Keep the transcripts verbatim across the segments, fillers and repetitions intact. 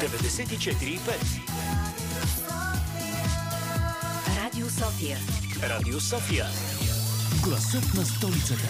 деветдесет и четири и пет. Радио София. Радио София. Гласът на столицата.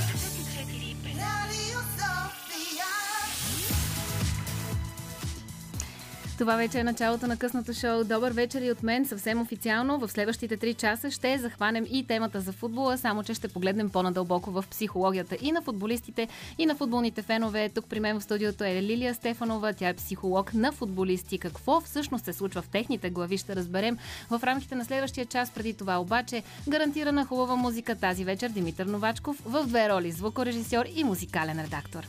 Това вече е началото на късното шоу. Добър вечер и от мен. Съвсем официално в следващите три часа ще захванем и темата за футбола, само че ще погледнем по-надълбоко в психологията и на футболистите, и на футболните фенове. Тук при мен в студиото е Лилия Стефанова. Тя е психолог на футболисти. Какво всъщност се случва в техните глави ще разберем в рамките на следващия час. Преди това обаче гарантирана хубава музика тази вечер. Димитър Новачков в две роли: звукорежисьор и музикален редактор.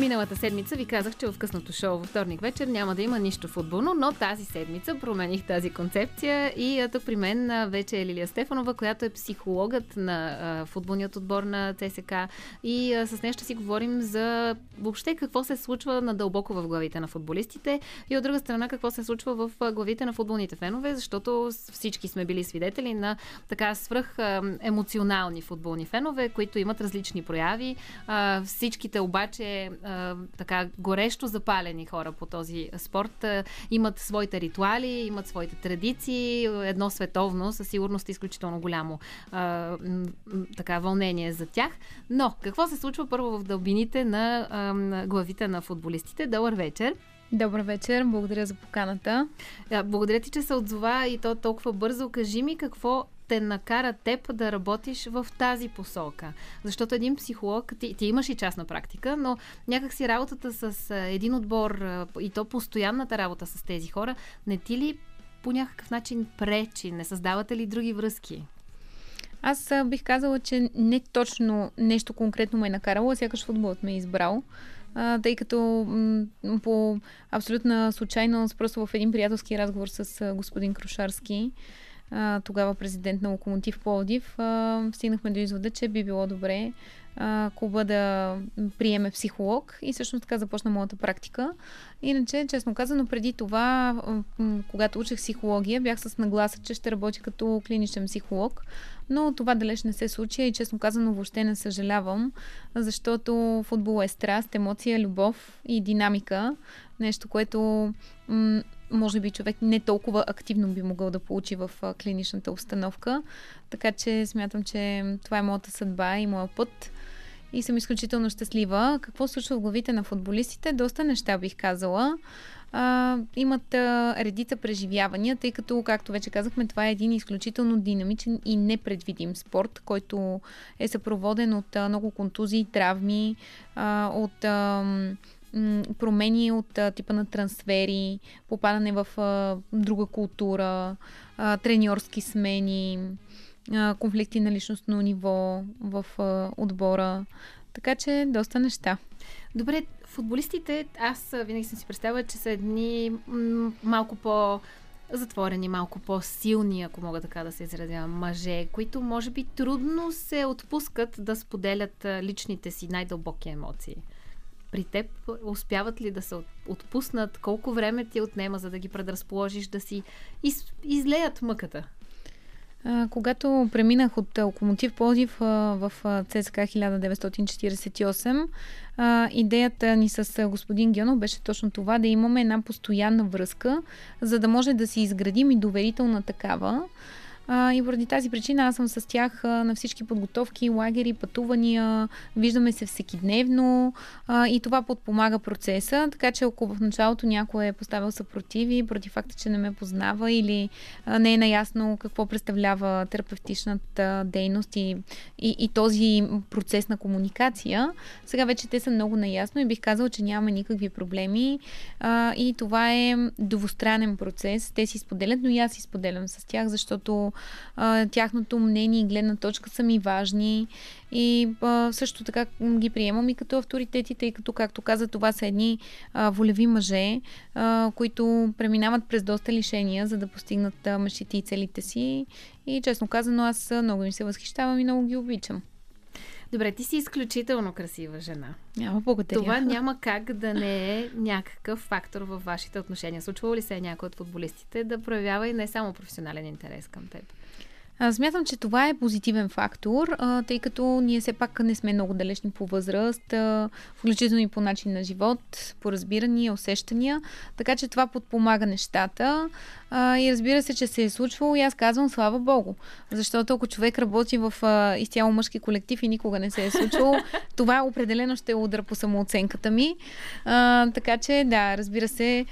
Миналата седмица ви казах, че в късното шоу във вторник вечер няма да има нищо футболно, но тази седмица промених тази концепция и тук при мен вече е Лилия Стефанова, която е психологът на футболният отбор на ЦСКА, и с нея ще си говорим за въобще какво се случва надълбоко в главите на футболистите и от друга страна какво се случва в главите на футболните фенове, защото всички сме били свидетели на така свръх емоционални футболни фенове, които имат различни прояви. Всичките обаче така горещо запалени хора по този спорт имат своите ритуали, имат своите традиции. Едно световно със сигурност е изключително голямо а, така вълнение за тях. Но какво се случва първо в дълбините на, а, на главите на футболистите? Добър вечер! Добър вечер, благодаря за поканата. Благодаря ти, че се отзова и то толкова бързо. Кажи ми, какво те накара теб да работиш в тази посока? Защото един психолог, ти, ти имаш и частна практика, но някак си работата с един отбор и то постоянната работа с тези хора, не ти ли по някакъв начин пречи? Не създавате ли други връзки? Аз бих казала, че не точно нещо конкретно ме е накарало, а сякаш футболът ме е избрал. Тъй като по абсолютна случайност, просто в един приятелски разговор с господин Крушарски, тогава президент на Локомотив Пловдив, стигнахме до извода, че би било добре клуба да приеме психолог и всъщност така започна моята практика. Иначе, честно казано, преди това, когато учех психология, бях с нагласа, че ще работя като клиничен психолог, но това далеч не се случи и честно казано въобще не съжалявам, защото футбол е страст, емоция, любов и динамика, нещо, което м- може би човек не толкова активно би могъл да получи в клиничната обстановка, така че смятам, че това е моята съдба и моя път. И съм изключително щастлива. Какво случва в главите на футболистите? Доста неща, бих казала. А, имат а, редица преживявания, тъй като, както вече казахме, това е един изключително динамичен и непредвидим спорт, който е съпроводен от а, много контузии, травми, а, от... А, промени от а, типа на трансфери, попадане в а, друга култура, а, треньорски смени, а, конфликти на личностно ниво в а, отбора. Така че доста неща. Добре, футболистите, аз винаги съм си представила, че са едни м- малко по... затворени, малко по-силни, ако мога така да се изразявам, мъже, които може би трудно се отпускат да споделят личните си най-дълбоки емоции. При теб успяват ли да се отпуснат? Колко време ти отнема, за да ги предразположиш да си из, излеят мъката? А, когато преминах от Локомотив Пловдив в ЦСКА хиляда деветстотин четиридесет и осем, а, идеята ни с господин Генов беше точно това, да имаме една постоянна връзка, за да може да си изградим и доверителна такава. И поради тази причина аз съм с тях на всички подготовки, лагери, пътувания, виждаме се всекидневно и това подпомага процеса, така че ако в началото някой е поставил съпротиви против факта, че не ме познава или не е наясно какво представлява терапевтичната дейност и, и, и този процес на комуникация, сега вече те са много наясно и бих казала, че нямаме никакви проблеми и това е двустранен процес. Те си споделят, но и аз си споделям с тях, защото тяхното мнение и гледна точка са ми важни и а, също така ги приемам и като авторитетите, и като, както каза, това са едни а, волеви мъже, а, които преминават през доста лишения, за да постигнат а, мечтите и целите си и честно казано аз много им се възхищавам и много ги обичам. Добре, ти си изключително красива жена. Няма, благодаря. Това няма как да не е някакъв фактор във вашите отношения. Случвало ли се някой от футболистите да проявява и не само професионален интерес към теб? Смятам, че това е позитивен фактор, тъй като ние все пак не сме много далечни по възраст, включително и по начин на живот, по разбирания, усещания, така че това подпомага нещата и разбира се, че се е случвало и аз казвам слава Богу, защото ако човек работи в изцяло мъжки колектив и никога не се е случвало, това определено ще удра по самооценката ми, така че да, разбира се,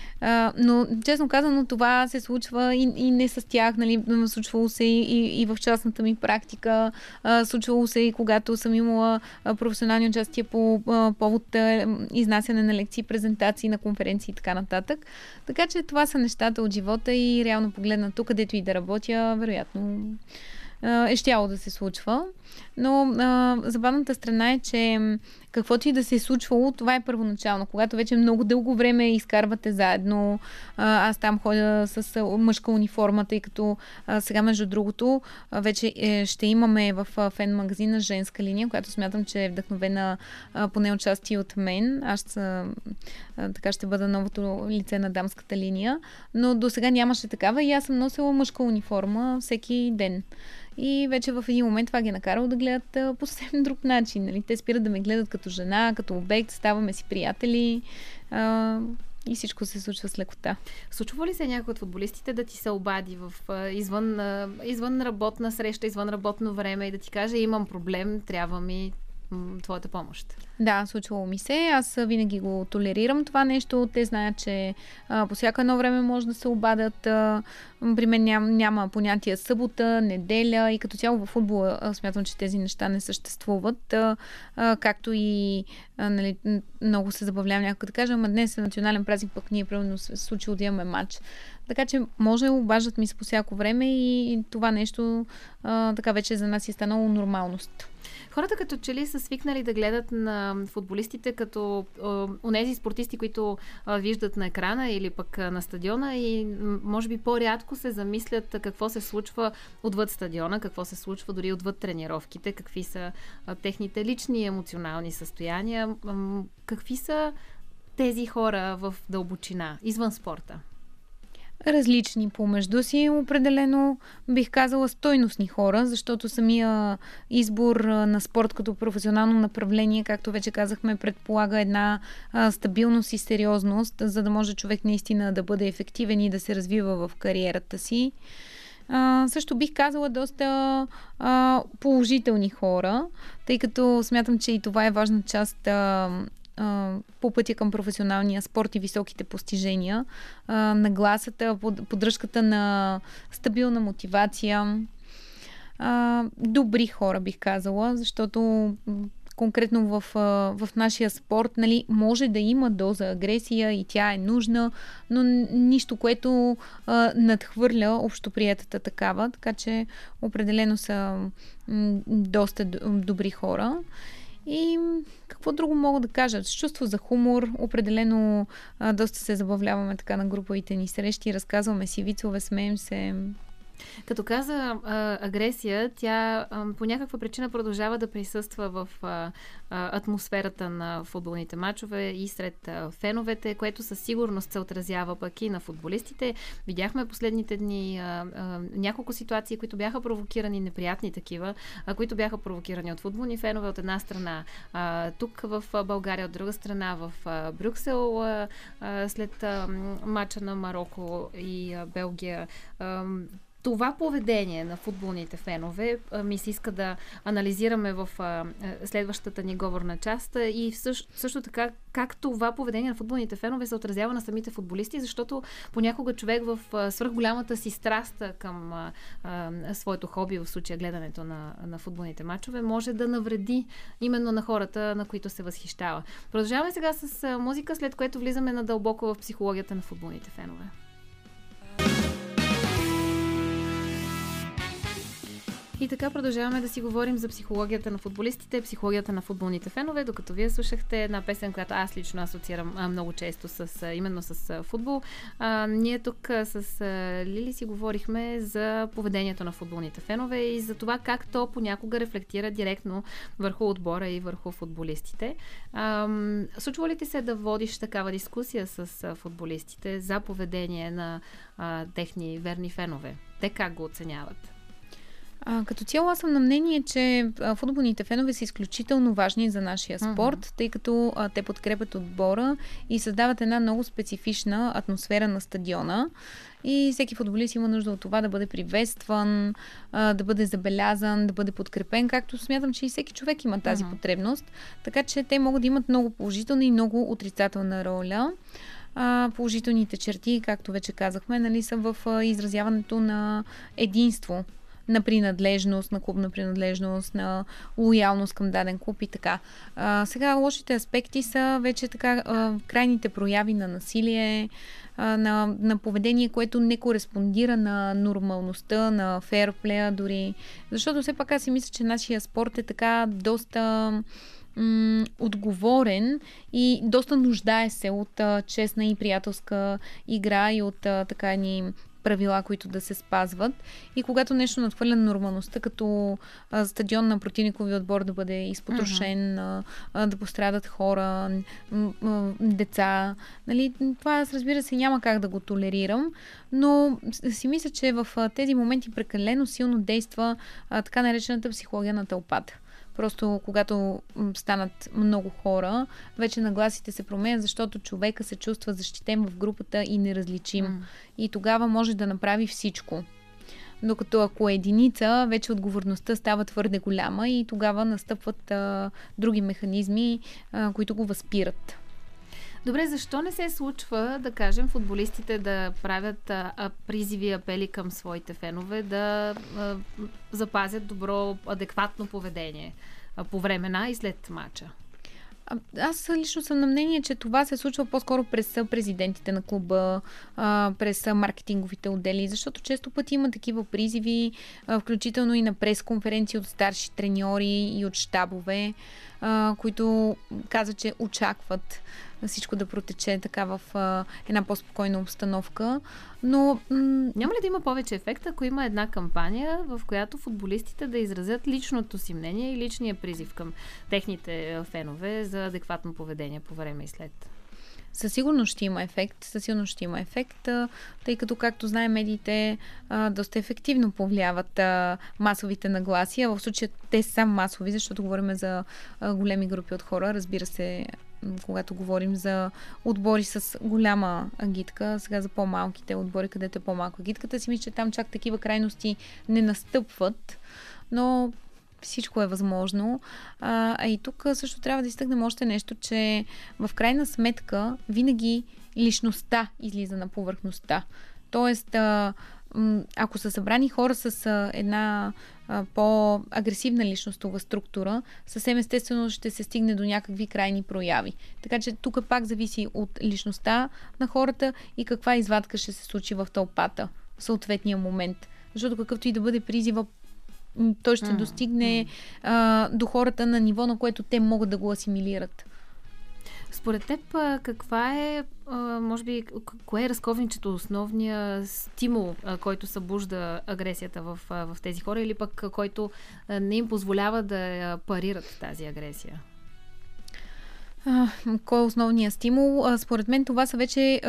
но честно казано това се случва и, и не с тях, нали, случвало се и и в частната ми практика. Случвало се и когато съм имала професионални участия по повод изнасяне на лекции, презентации, на конференции и така нататък. Така че това са нещата от живота и реално погледнато, където и да работя, вероятно е щяло да се случва. Но забавната страна е, че каквото и да се е случвало, това е първоначално. Когато вече много дълго време изкарвате заедно, аз там ходя с мъжка униформа, тъй като сега, между другото, вече ще имаме в фен магазина женска линия, която смятам, че е вдъхновена поне отчасти от мен. Аз така ще бъда новото лице на дамската линия, но до сега нямаше такава и аз съм носила мъжка униформа всеки ден. И вече в един момент това ги е накарало да гледат по съвсем друг начин. Нали? Те спират да ме гледат като жена, като обект, ставаме си приятели а, и всичко се случва с лекота. Случва ли се някой от футболистите да ти се обади в, извън, извън работна среща, извън работно време и да ти каже имам проблем, трябва ми твоята помощ? Да, случвало ми се. Аз винаги го толерирам това нещо. Те знаят, че а, по всяко едно време може да се обадят. А, при мен ням, няма понятия събота, неделя и като цяло в футбола а, смятам, че тези неща не съществуват. А, а, както и а, нали, много се забавлявам някакво да кажа, ама днес е национален празник, пък ние правилно се случи да имаме матч. Така че може да обаждат ми се по всяко време и, и това нещо а, така вече за нас е станало нормалност. Хората като че ли са свикнали да гледат на футболистите като онези спортисти, които а, виждат на екрана или пък а, на стадиона и може би по-рядко се замислят какво се случва отвъд стадиона, какво се случва дори отвъд тренировките, какви са а, техните лични емоционални състояния, а, какви са тези хора в дълбочина, извън спорта? Различни помежду си, определено бих казала стойностни хора, защото самия избор на спорт като професионално направление, както вече казахме, предполага една стабилност и сериозност, за да може човек наистина да бъде ефективен и да се развива в кариерата си. А, също бих казала доста а, положителни хора, тъй като смятам, че и това е важна част а, по пътя към професионалния спорт и високите постижения, нагласата, поддръжката на стабилна мотивация, добри хора бих казала, защото конкретно в, в нашия спорт, нали, може да има доза агресия и тя е нужна, но нищо, което а, надхвърля общоприятата такава, така че определено са м- доста добри хора. И какво друго мога да кажа? С чувство за хумор, определено а, доста се забавляваме така на груповите ни срещи, разказваме си вицове, смеем се. Като каза а, агресия, тя а, по някаква причина продължава да присъства в а, а, атмосферата на футболните мачове и сред а, феновете, което със сигурност се отразява пък и на футболистите. Видяхме последните дни а, а, няколко ситуации, които бяха провокирани, неприятни такива, а, които бяха провокирани от футболни фенове от една страна а, тук в България, от друга страна в а, Брюксел а, а, след а, мача на Мароко и а, Белгия. А, Това поведение на футболните фенове ми се иска да анализираме в следващата ни говорна част и също, също така как това поведение на футболните фенове се отразява на самите футболисти, защото понякога човек в свръхголямата си страст към а, а, своето хоби, в случая гледането на, на футболните мачове, може да навреди именно на хората, на които се възхищава. Продължаваме сега с музика, след което влизаме надълбоко в психологията на футболните фенове. И така продължаваме да си говорим за психологията на футболистите, психологията на футболните фенове, докато вие слушахте една песен, която аз лично асоциирам а, много често с, а, именно с а, футбол. А, ние тук а, с а, Лили си говорихме за поведението на футболните фенове и за това как то понякога рефлектира директно върху отбора и върху футболистите. А, случва ли ти се да водиш такава дискусия с а, футболистите за поведение на а, техни верни фенове? Те как го оценяват? А, като цяло аз съм на мнение, че а, футболните фенове са изключително важни за нашия спорт, uh-huh. тъй като а, те подкрепят отбора и създават една много специфична атмосфера на стадиона. И всеки футболист има нужда от това да бъде приветстван, а, да бъде забелязан, да бъде подкрепен, както смятам, че и всеки човек има тази uh-huh. потребност. Така че те могат да имат много положителна и много отрицателна роля. А, положителните черти, както вече казахме, нали, са в а, изразяването на единство, на принадлежност, на клубна принадлежност, на лоялност към даден клуб и така. А, сега лошите аспекти са вече така а, крайните прояви на насилие, а, на, на поведение, което не кореспондира на нормалността, на фейрплея дори. Защото все пак аз си мисля, че нашия спорт е така доста отговорен и доста нуждае се от а, честна и приятелска игра и от а, така ни правила, които да се спазват. И когато нещо надхвърля нормалността, като а, стадион на противникови отбор да бъде изпотрошен, uh-huh. а, да пострадат хора, м- м- деца, нали, това аз разбира се няма как да го толерирам, но си мисля, че в а, тези моменти прекалено силно действа а, така наречената психология на тълпата. Просто когато станат много хора, вече нагласите се променят, защото човека се чувства защитен в групата и неразличим. Mm. И тогава може да направи всичко. Докато ако е единица, вече отговорността става твърде голяма и тогава настъпват а, други механизми, а, които го възпират. Добре, защо не се случва, да кажем, футболистите да правят а, призиви, апели към своите фенове, да а, запазят добро, адекватно поведение а, по време на и след мача? А, аз лично съм на мнение, че това се случва по-скоро през президентите на клуба, а, през маркетинговите отдели, защото често пъти има такива призиви, а, включително и на пресконференции от старши треньори и от щабове, а, които казват, че очакват всичко да протече така в а, една по-спокойна обстановка. Но м- няма ли да има повече ефект, ако има една кампания, в която футболистите да изразят личното си мнение и личния призив към техните фенове за адекватно поведение по време и след? Със сигурност ще има ефект, със сигурност ще има ефект, тъй като, както знаем, медиите а, доста ефективно повлияват а, масовите нагласи, а в случая те са масови, защото говорим за а, големи групи от хора, разбира се, когато говорим за отбори с голяма агитка, сега за по-малките отбори, където е по-малко агитката, си мисля, че там чак такива крайности не настъпват, но всичко е възможно. А, а и тук също трябва да изтъкнем още нещо, че в крайна сметка винаги личността излиза на повърхността. Тоест, а, ако са събрани хора с а, една а, по-агресивна личностова структура, съвсем естествено ще се стигне до някакви крайни прояви. Така че тук пак зависи от личността на хората и каква извадка ще се случи в тълпата в съответния момент. Защото какъвто и да бъде призива, той ще mm. достигне а, до хората на ниво, на което те могат да го асимилират. Според теб, каква е, може би, кое е разковничето, основния стимул, който събужда агресията в, в тези хора или пък който не им позволява да парират тази агресия? Кой е основният стимул? Според мен това са вече а,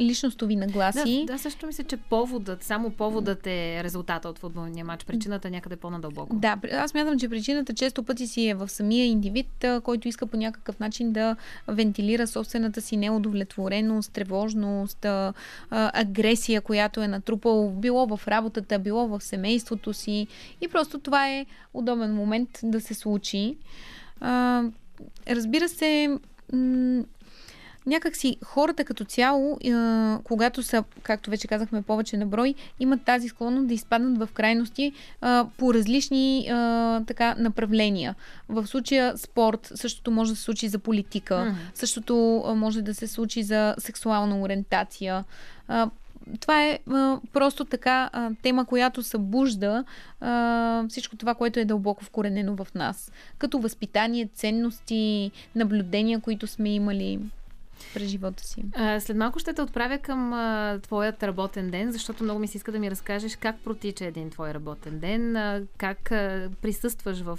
личностови нагласи. Да, да, също мисля, че поводът, само поводът е резултата от футболния матч. Причината някъде по-надълбоко. Да, аз смятам, че причината често пъти си е в самия индивид, който иска по някакъв начин да вентилира собствената си неудовлетвореност, тревожност, агресия, която е натрупал било в работата, било в семейството си. И просто това е удобен момент да се случи. Разбира се, някакси хората като цяло, когато са, както вече казахме, повече на брой, имат тази склонност да изпаднат в крайности по различни така направления. В случая спорт, същото може да се случи за политика, mm-hmm. същото може да се случи за сексуална ориентация. това е а, просто така а, тема, която събужда а, всичко това, което е дълбоко вкоренено в нас. Като възпитание, ценности, наблюдения, които сме имали през живота си. След малко ще те отправя към а, твоят работен ден, защото много ми се иска да ми разкажеш как протича един твой работен ден, а, как а, присъстваш в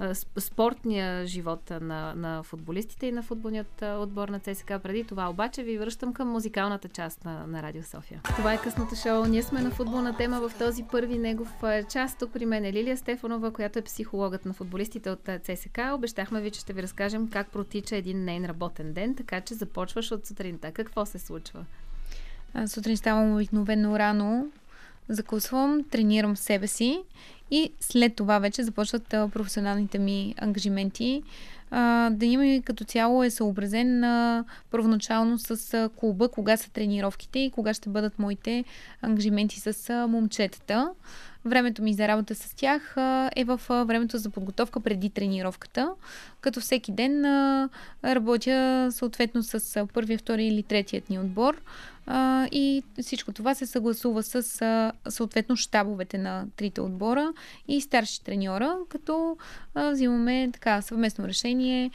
а, спортния живот на, на футболистите и на футболният отбор на ЦСКА. Преди това обаче ви връщам към музикалната част на, на Радио София. Това е късното шоу. Ние сме на футболна тема в този първи негов част. Тук при мен е Лилия Стефанова, която е психологът на футболистите от ЦСКА. Обещахме ви, че ще ви разкажем как протича един нейн работен ден, така че започваш от сутринта. Какво се случва? Сутрин ставам обикновено рано, закусвам, тренирам себе си и след това вече започват професионалните ми ангажименти. Денят ми като цяло е съобразен първоначално с клуба, кога са тренировките и кога ще бъдат моите ангажименти с момчетата. Времето ми за работа с тях е в времето за подготовка преди тренировката, като всеки ден работя съответно с първия, втори или третият ни отбор и всичко това се съгласува с съответно щабовете на трите отбора и старши треньора, като взимаме така съвместно решение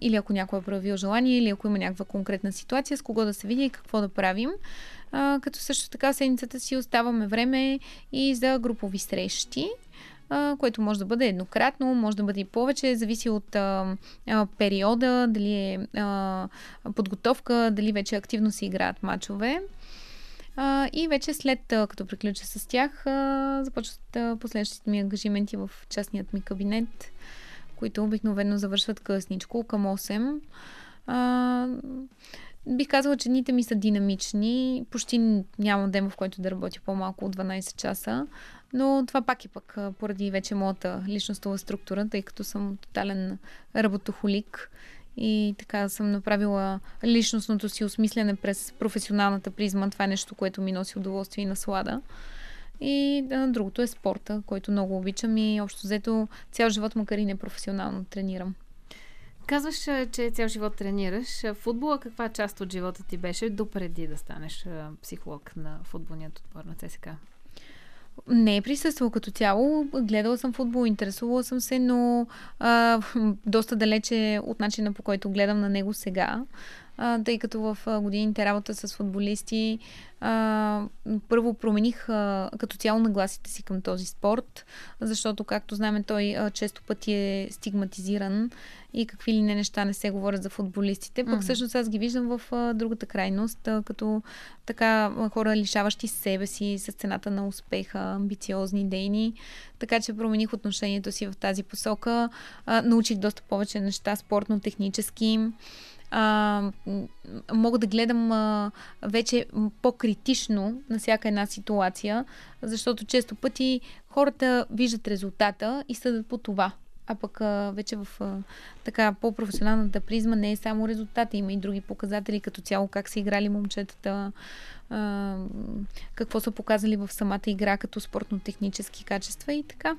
или ако някой е проявил желание, или ако има някаква конкретна ситуация, с кого да се види и какво да правим. А, като също така седмицата си оставаме време и за групови срещи, а, което може да бъде еднократно, може да бъде и повече, зависи от а, а, периода, дали е а, подготовка, дали вече активно се играят мачове. А, и вече след а, като приключа с тях, а, започват а, последващите ми ангажименти в частният ми кабинет, които обикновено завършват късничко, към осем. А, Бих казала, че дните ми са динамични. Почти няма ден, в който да работя по-малко от дванайсет часа. Но това пак и пък поради вече моята личностова структура, тъй като съм тотален работохолик и така съм направила личностното си осмислене през професионалната призма. Това е нещо, което ми носи удоволствие и наслада. И да, другото е спорта, който много обичам и общо взето цял живот, макар и непрофесионално, тренирам. Казваш, че цял живот тренираш. Футбола каква част от живота ти беше допреди да станеш психолог на футболният отбор на ЦСКА? Не е присъствал като цяло. Гледала съм футбол, интересувала съм се, но а, доста далече от начина, по който гледам на него сега. А, тъй като в годините работа с футболисти а, първо промених а, като цяло нагласите си към този спорт, защото, както знаем, той а, често пъти е стигматизиран и какви ли не неща не се говорят за футболистите. Пък mm-hmm. всъщност аз ги виждам в а, другата крайност, а, като така хора, лишаващи себе си с цената на успеха, амбициозни, дейни. Така че промених отношението си в тази посока. А, научих доста повече неща спортно-технически. А, мога да гледам а, вече по-критично на всяка една ситуация, защото често пъти хората виждат резултата и съдят по това. А пък а, вече в а, така по-професионалната призма не е само резултата, има и други показатели, като цяло как са играли момчетата, а, какво са показали в самата игра като спортно-технически качества и така.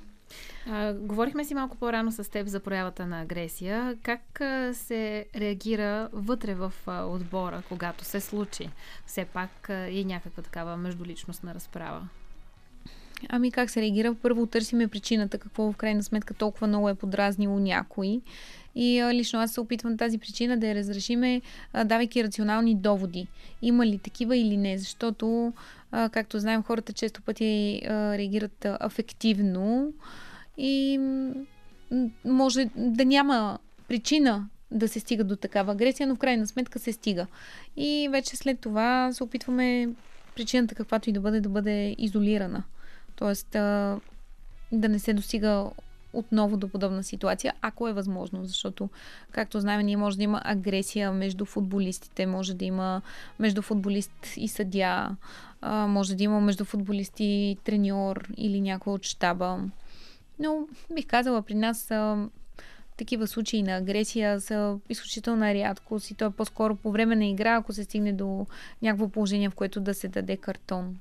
А, говорихме си малко по-рано с теб за проявата на агресия. Как а, се реагира вътре в а, отбора, когато се случи все пак а, и някаква такава междуличностна разправа? Ами как се реагира? Първо търсиме причината, какво в крайна сметка толкова много е подразнило някой. И а, лично аз се опитвам тази причина да я разрешиме, а, давайки рационални доводи. Има ли такива или не? Защото, а, както знаем, хората често пъти а, реагират а, афективно и м- може да няма причина да се стига до такава агресия, но в крайна сметка се стига. И вече след това се опитваме причината, каквато и да бъде, да бъде изолирана. Тоест да не се достига отново до подобна ситуация, ако е възможно, защото, както знаем, ние може да има агресия между футболистите, може да има между футболист и съдия, може да има между футболист и треньор или някой от щаба. Но бих казала, при нас такива случаи на агресия са изключително рядкост и то е по-скоро по време на игра, ако се стигне до някакво положение, в което да се даде картон.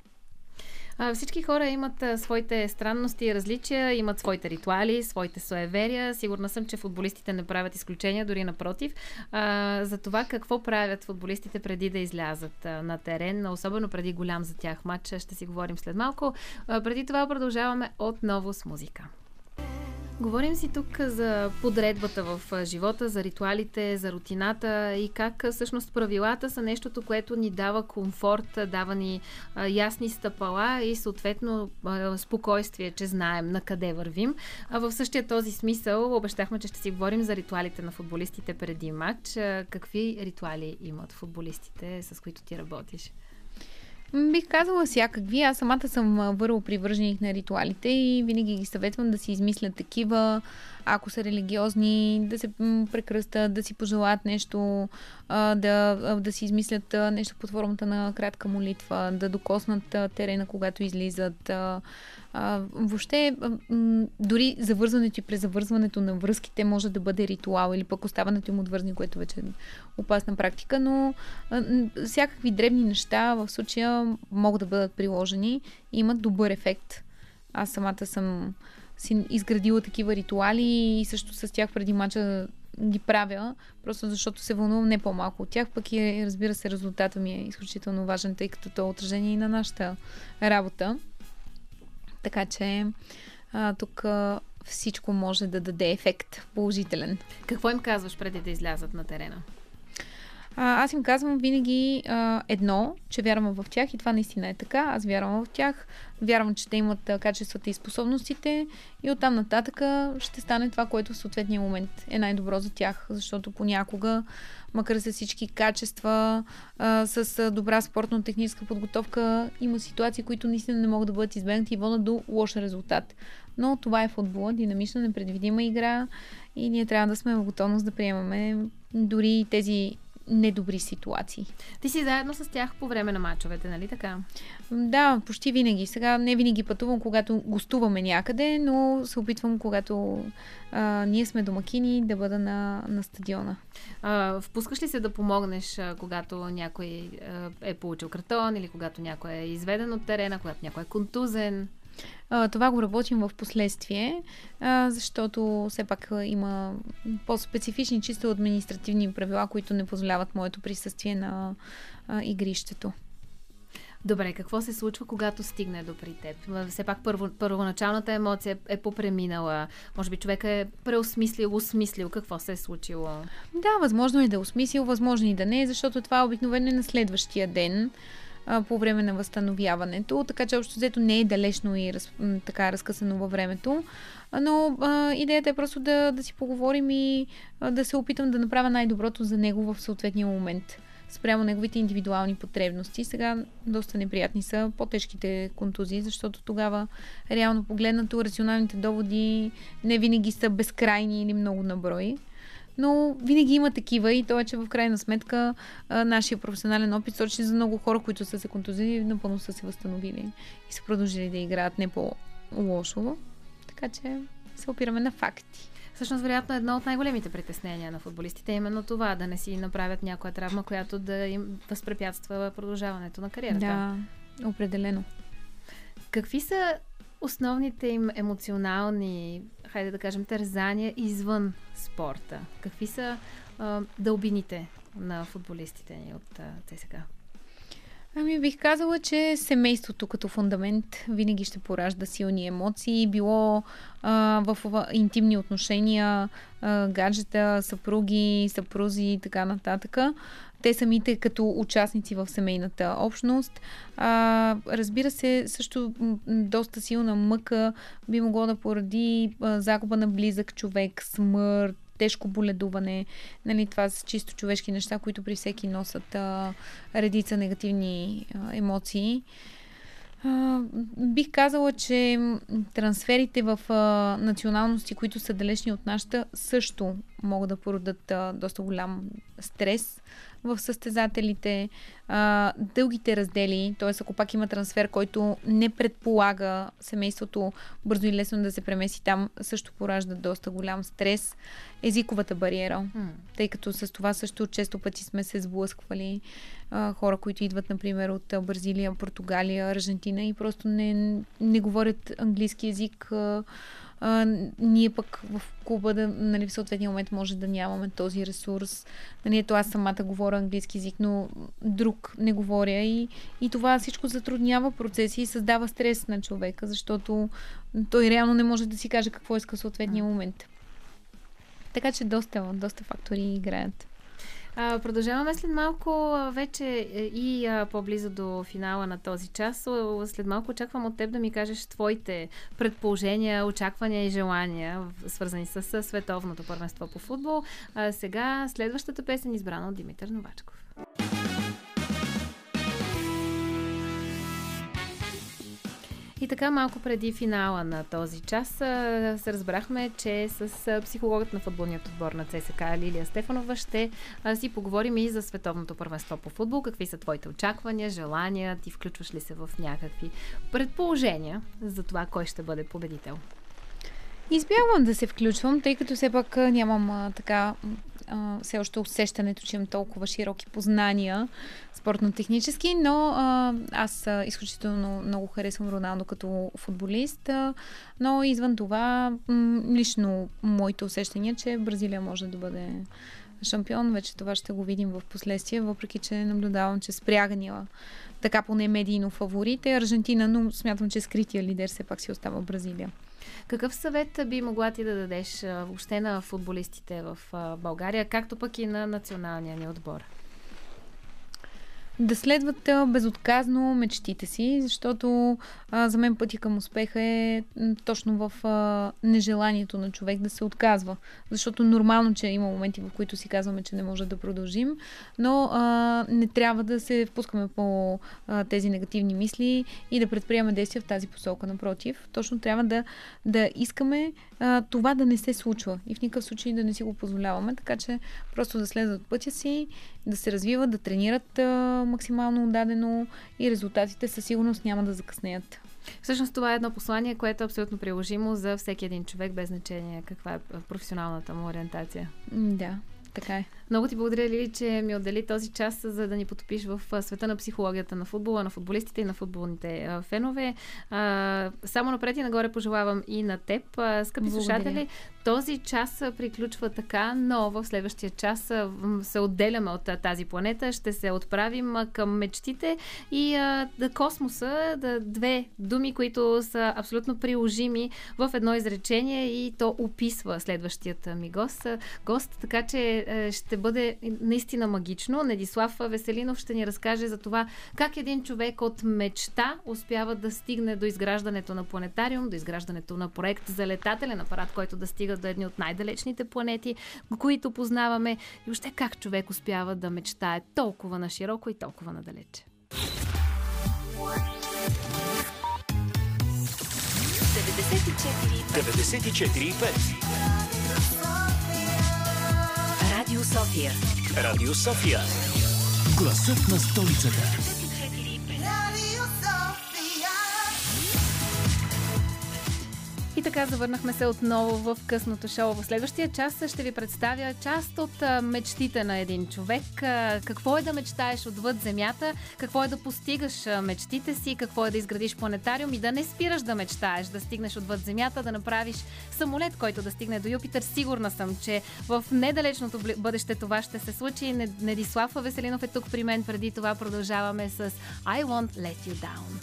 А, всички хора имат а, своите странности и различия, имат своите ритуали, своите суеверия. Сигурна съм, че футболистите не правят изключения, дори напротив. А, за това какво правят футболистите преди да излязат а, на терен, особено преди голям за тях матч, ще си говорим след малко. А, преди това продължаваме отново с музика. Говорим си тук за подредбата в живота, за ритуалите, за рутината и как всъщност правилата са нещото, което ни дава комфорт, дава ни а, ясни стъпала и съответно а, спокойствие, че знаем на къде вървим. А в същия този смисъл обещахме, че ще си говорим за ритуалите на футболистите преди матч. А, какви ритуали имат футболистите, с които ти работиш? Бих казала всякакви. Аз самата съм върл привърженик на ритуалите и винаги ги съветвам да си измислят такива, ако са религиозни, да се прекръстат, да си пожелаят нещо, да, да си измислят нещо под формата на кратка молитва, да докоснат терена, когато излизат. Въобще, дори завързването и презавързването на връзките може да бъде ритуал или пък оставането им отвързани, което вече е опасна практика, но всякакви дребни неща в случая могат да бъдат приложени и имат добър ефект. Аз самата съм си изградила такива ритуали и също с тях преди мача ги правя, просто защото се вълнувам не по-малко от тях, пък и разбира се резултата ми е изключително важен, тъй като то е отражение и на нашата работа. Така че а, тук а, всичко може да даде ефект положителен. Какво им казваш преди да излязат на терена? А, аз им казвам винаги а, едно, че вярвам в тях и това наистина е така. Аз вярвам в тях, вярвам, че те имат а, качествата и способностите и оттам нататъка ще стане това, което в съответния момент е най-добро за тях, защото понякога, макар с всички качества, а, с добра спортно-техническа подготовка, има ситуации, които наистина не могат да бъдат избегнати и водят до лош резултат. Но това е футбола, динамична, непредвидима игра и ние трябва да сме в готовност да приемаме дори тези недобри ситуации. Ти си заедно с тях по време на мачовете, нали така? Да, почти винаги. Сега не винаги пътувам, когато гостуваме някъде, но се опитвам, когато а, ние сме домакини, да бъда на, на стадиона. А, впускаш ли се да помогнеш, а, когато някой а, е получил картон или когато някой е изведен от терена, когато някой е контузен? Това го работим в последствие, защото все пак има по-специфични, чисто административни правила, които не позволяват моето присъствие на игрището. Добре, какво се случва, когато стигне до при теб? Все пак първо, първоначалната емоция е попреминала. Може би човек е преосмислил, осмислил. Какво се е случило? Да, възможно е да е осмислил, възможно и да не, защото това е обикновено на следващия ден по време на възстановяването, така че общо взето не е далечно и раз, така разкъсано във времето, но а, идеята е просто да, да си поговорим и а, да се опитам да направя най-доброто за него в съответния момент, спрямо неговите индивидуални потребности. Сега доста неприятни са по-тежките контузии, защото тогава реално погледнато рационалните доводи не винаги са безкрайни или много на брой. Но винаги има такива и то е, че в крайна сметка а, нашия професионален опит сочи за много хора, които са се контузили, напълно са се възстановили и са продължили да играят не по-лошо. Така че се опираме на факти. Всъщност, вероятно, едно от най-големите притеснения на футболистите е именно това, да не си направят някоя травма, която да им възпрепятства продължаването на кариерата. Да, определено. Какви са основните им емоционални, хайде да кажем, тързания извън спорта? Какви са а, дълбините на футболистите ни от ЦСКА? Ами бих казала, че семейството като фундамент винаги ще поражда силни емоции. Било а, в а, интимни отношения, а, гаджета, съпруги, съпрузи и така нататък. Те самите като участници в семейната общност. А, разбира се, също доста силна мъка би могло да поради а, загуба на близък човек, смърт, тежко боледуване. Нали, това са чисто човешки неща, които при всеки носят а, редица негативни а, емоции. А, бих казала, че трансферите в а, националности, които са далечни от нашата, също могат да породят а, доста голям стрес в състезателите. А, дългите раздели, т.е. ако пак има трансфер, който не предполага семейството бързо и лесно да се премести там, също поражда доста голям стрес. Езиковата бариера, mm. тъй като с това също често пъти сме се сблъсквали. А, хора, които идват, например, от Бразилия, Португалия, Аржентина и просто не, не говорят английски език. а, а, Ние пък в клуба, да, нали, в съответния момент може да нямаме този ресурс. Нали, ето аз самата говоря английски език, но друг не говоря и, и това всичко затруднява процеси и създава стрес на човека, защото той реално не може да си каже какво иска в съответния момент. Така че доста, доста фактори играят. А, продължаваме след малко вече и а, по-близо до финала на този час. След малко очаквам от теб да ми кажеш твоите предположения, очаквания и желания, свързани с световното първенство по футбол. А, сега следващата песен, избрана от Димитър Новачков. И така, малко преди финала на този час се разбрахме, че с психологът на футболния отбор на ЦСКА Лилия Стефанова ще си поговорим и за световното първенство по футбол. Какви са твоите очаквания, желания? Ти включваш ли се в някакви предположения за това кой ще бъде победител? Избягвам да се включвам, тъй като все пак нямам а, така а, все още усещането, че имам толкова широки познания спортно-технически, но а, аз а, изключително много харесвам Роналдо като футболист, а, но извън това м- лично моите усещания, че Бразилия може да бъде шампион. Вече това ще го видим в последствие, въпреки че наблюдавам, че спрягнила така поне медийно фаворите Аржентина, но смятам, че скрития лидер все пак си остава Бразилия. Какъв съвет би могла ти да дадеш въобще на футболистите в България, както пък и на националния ни отбор? Да следват безотказно мечтите си, защото а, за мен пътя към успеха е точно в а, нежеланието на човек да се отказва. Защото нормално, че има моменти, в които си казваме, че не може да продължим, но а, не трябва да се впускаме по а, тези негативни мисли и да предприемаме действия в тази посока. Напротив, точно трябва да, да искаме а, това да не се случва и в никакъв случай да не си го позволяваме, така че просто да следват пътя си, да се развиват, да тренират а, максимално отдадено и резултатите със сигурност няма да закъснеят. Всъщност това е едно послание, което е абсолютно приложимо за всеки един човек, без значение каква е професионалната му ориентация. Да, така е. Много ти благодаря, Лили, че ми отдели този час, за да ни потопиш в света на психологията на футбола, на футболистите и на футболните фенове. Само напред и нагоре пожелавам и на теб. Скъпи слушатели, този час приключва така, но в следващия час се отделяме от тази планета. Ще се отправим към мечтите и космоса. Две думи, които са абсолютно приложими в едно изречение и то описва следващият ми гост. гост така че ще бъде наистина магично. Недислав Веселинов ще ни разкаже за това как един човек от мечта успява да стигне до изграждането на планетариум, до изграждането на проект за летателен апарат, който да стига до едни от най-далечните планети, които познаваме, и още как човек успява да мечтае толкова на широко и толкова надалече. деветдесет и четири и пет Радио София. Радио София. Гласът на столицата. И така, завърнахме се отново в късното шоу. В следващия час ще ви представя част от мечтите на един човек. Какво е да мечтаеш отвъд земята, какво е да постигаш мечтите си, какво е да изградиш планетариум и да не спираш да мечтаеш, да стигнеш отвъд земята, да направиш самолет, който да стигне до Юпитер. Сигурна съм, че в недалечното бъдеще това ще се случи. Недислав Веселинов е тук при мен. Преди това продължаваме с I Won't Let You Down.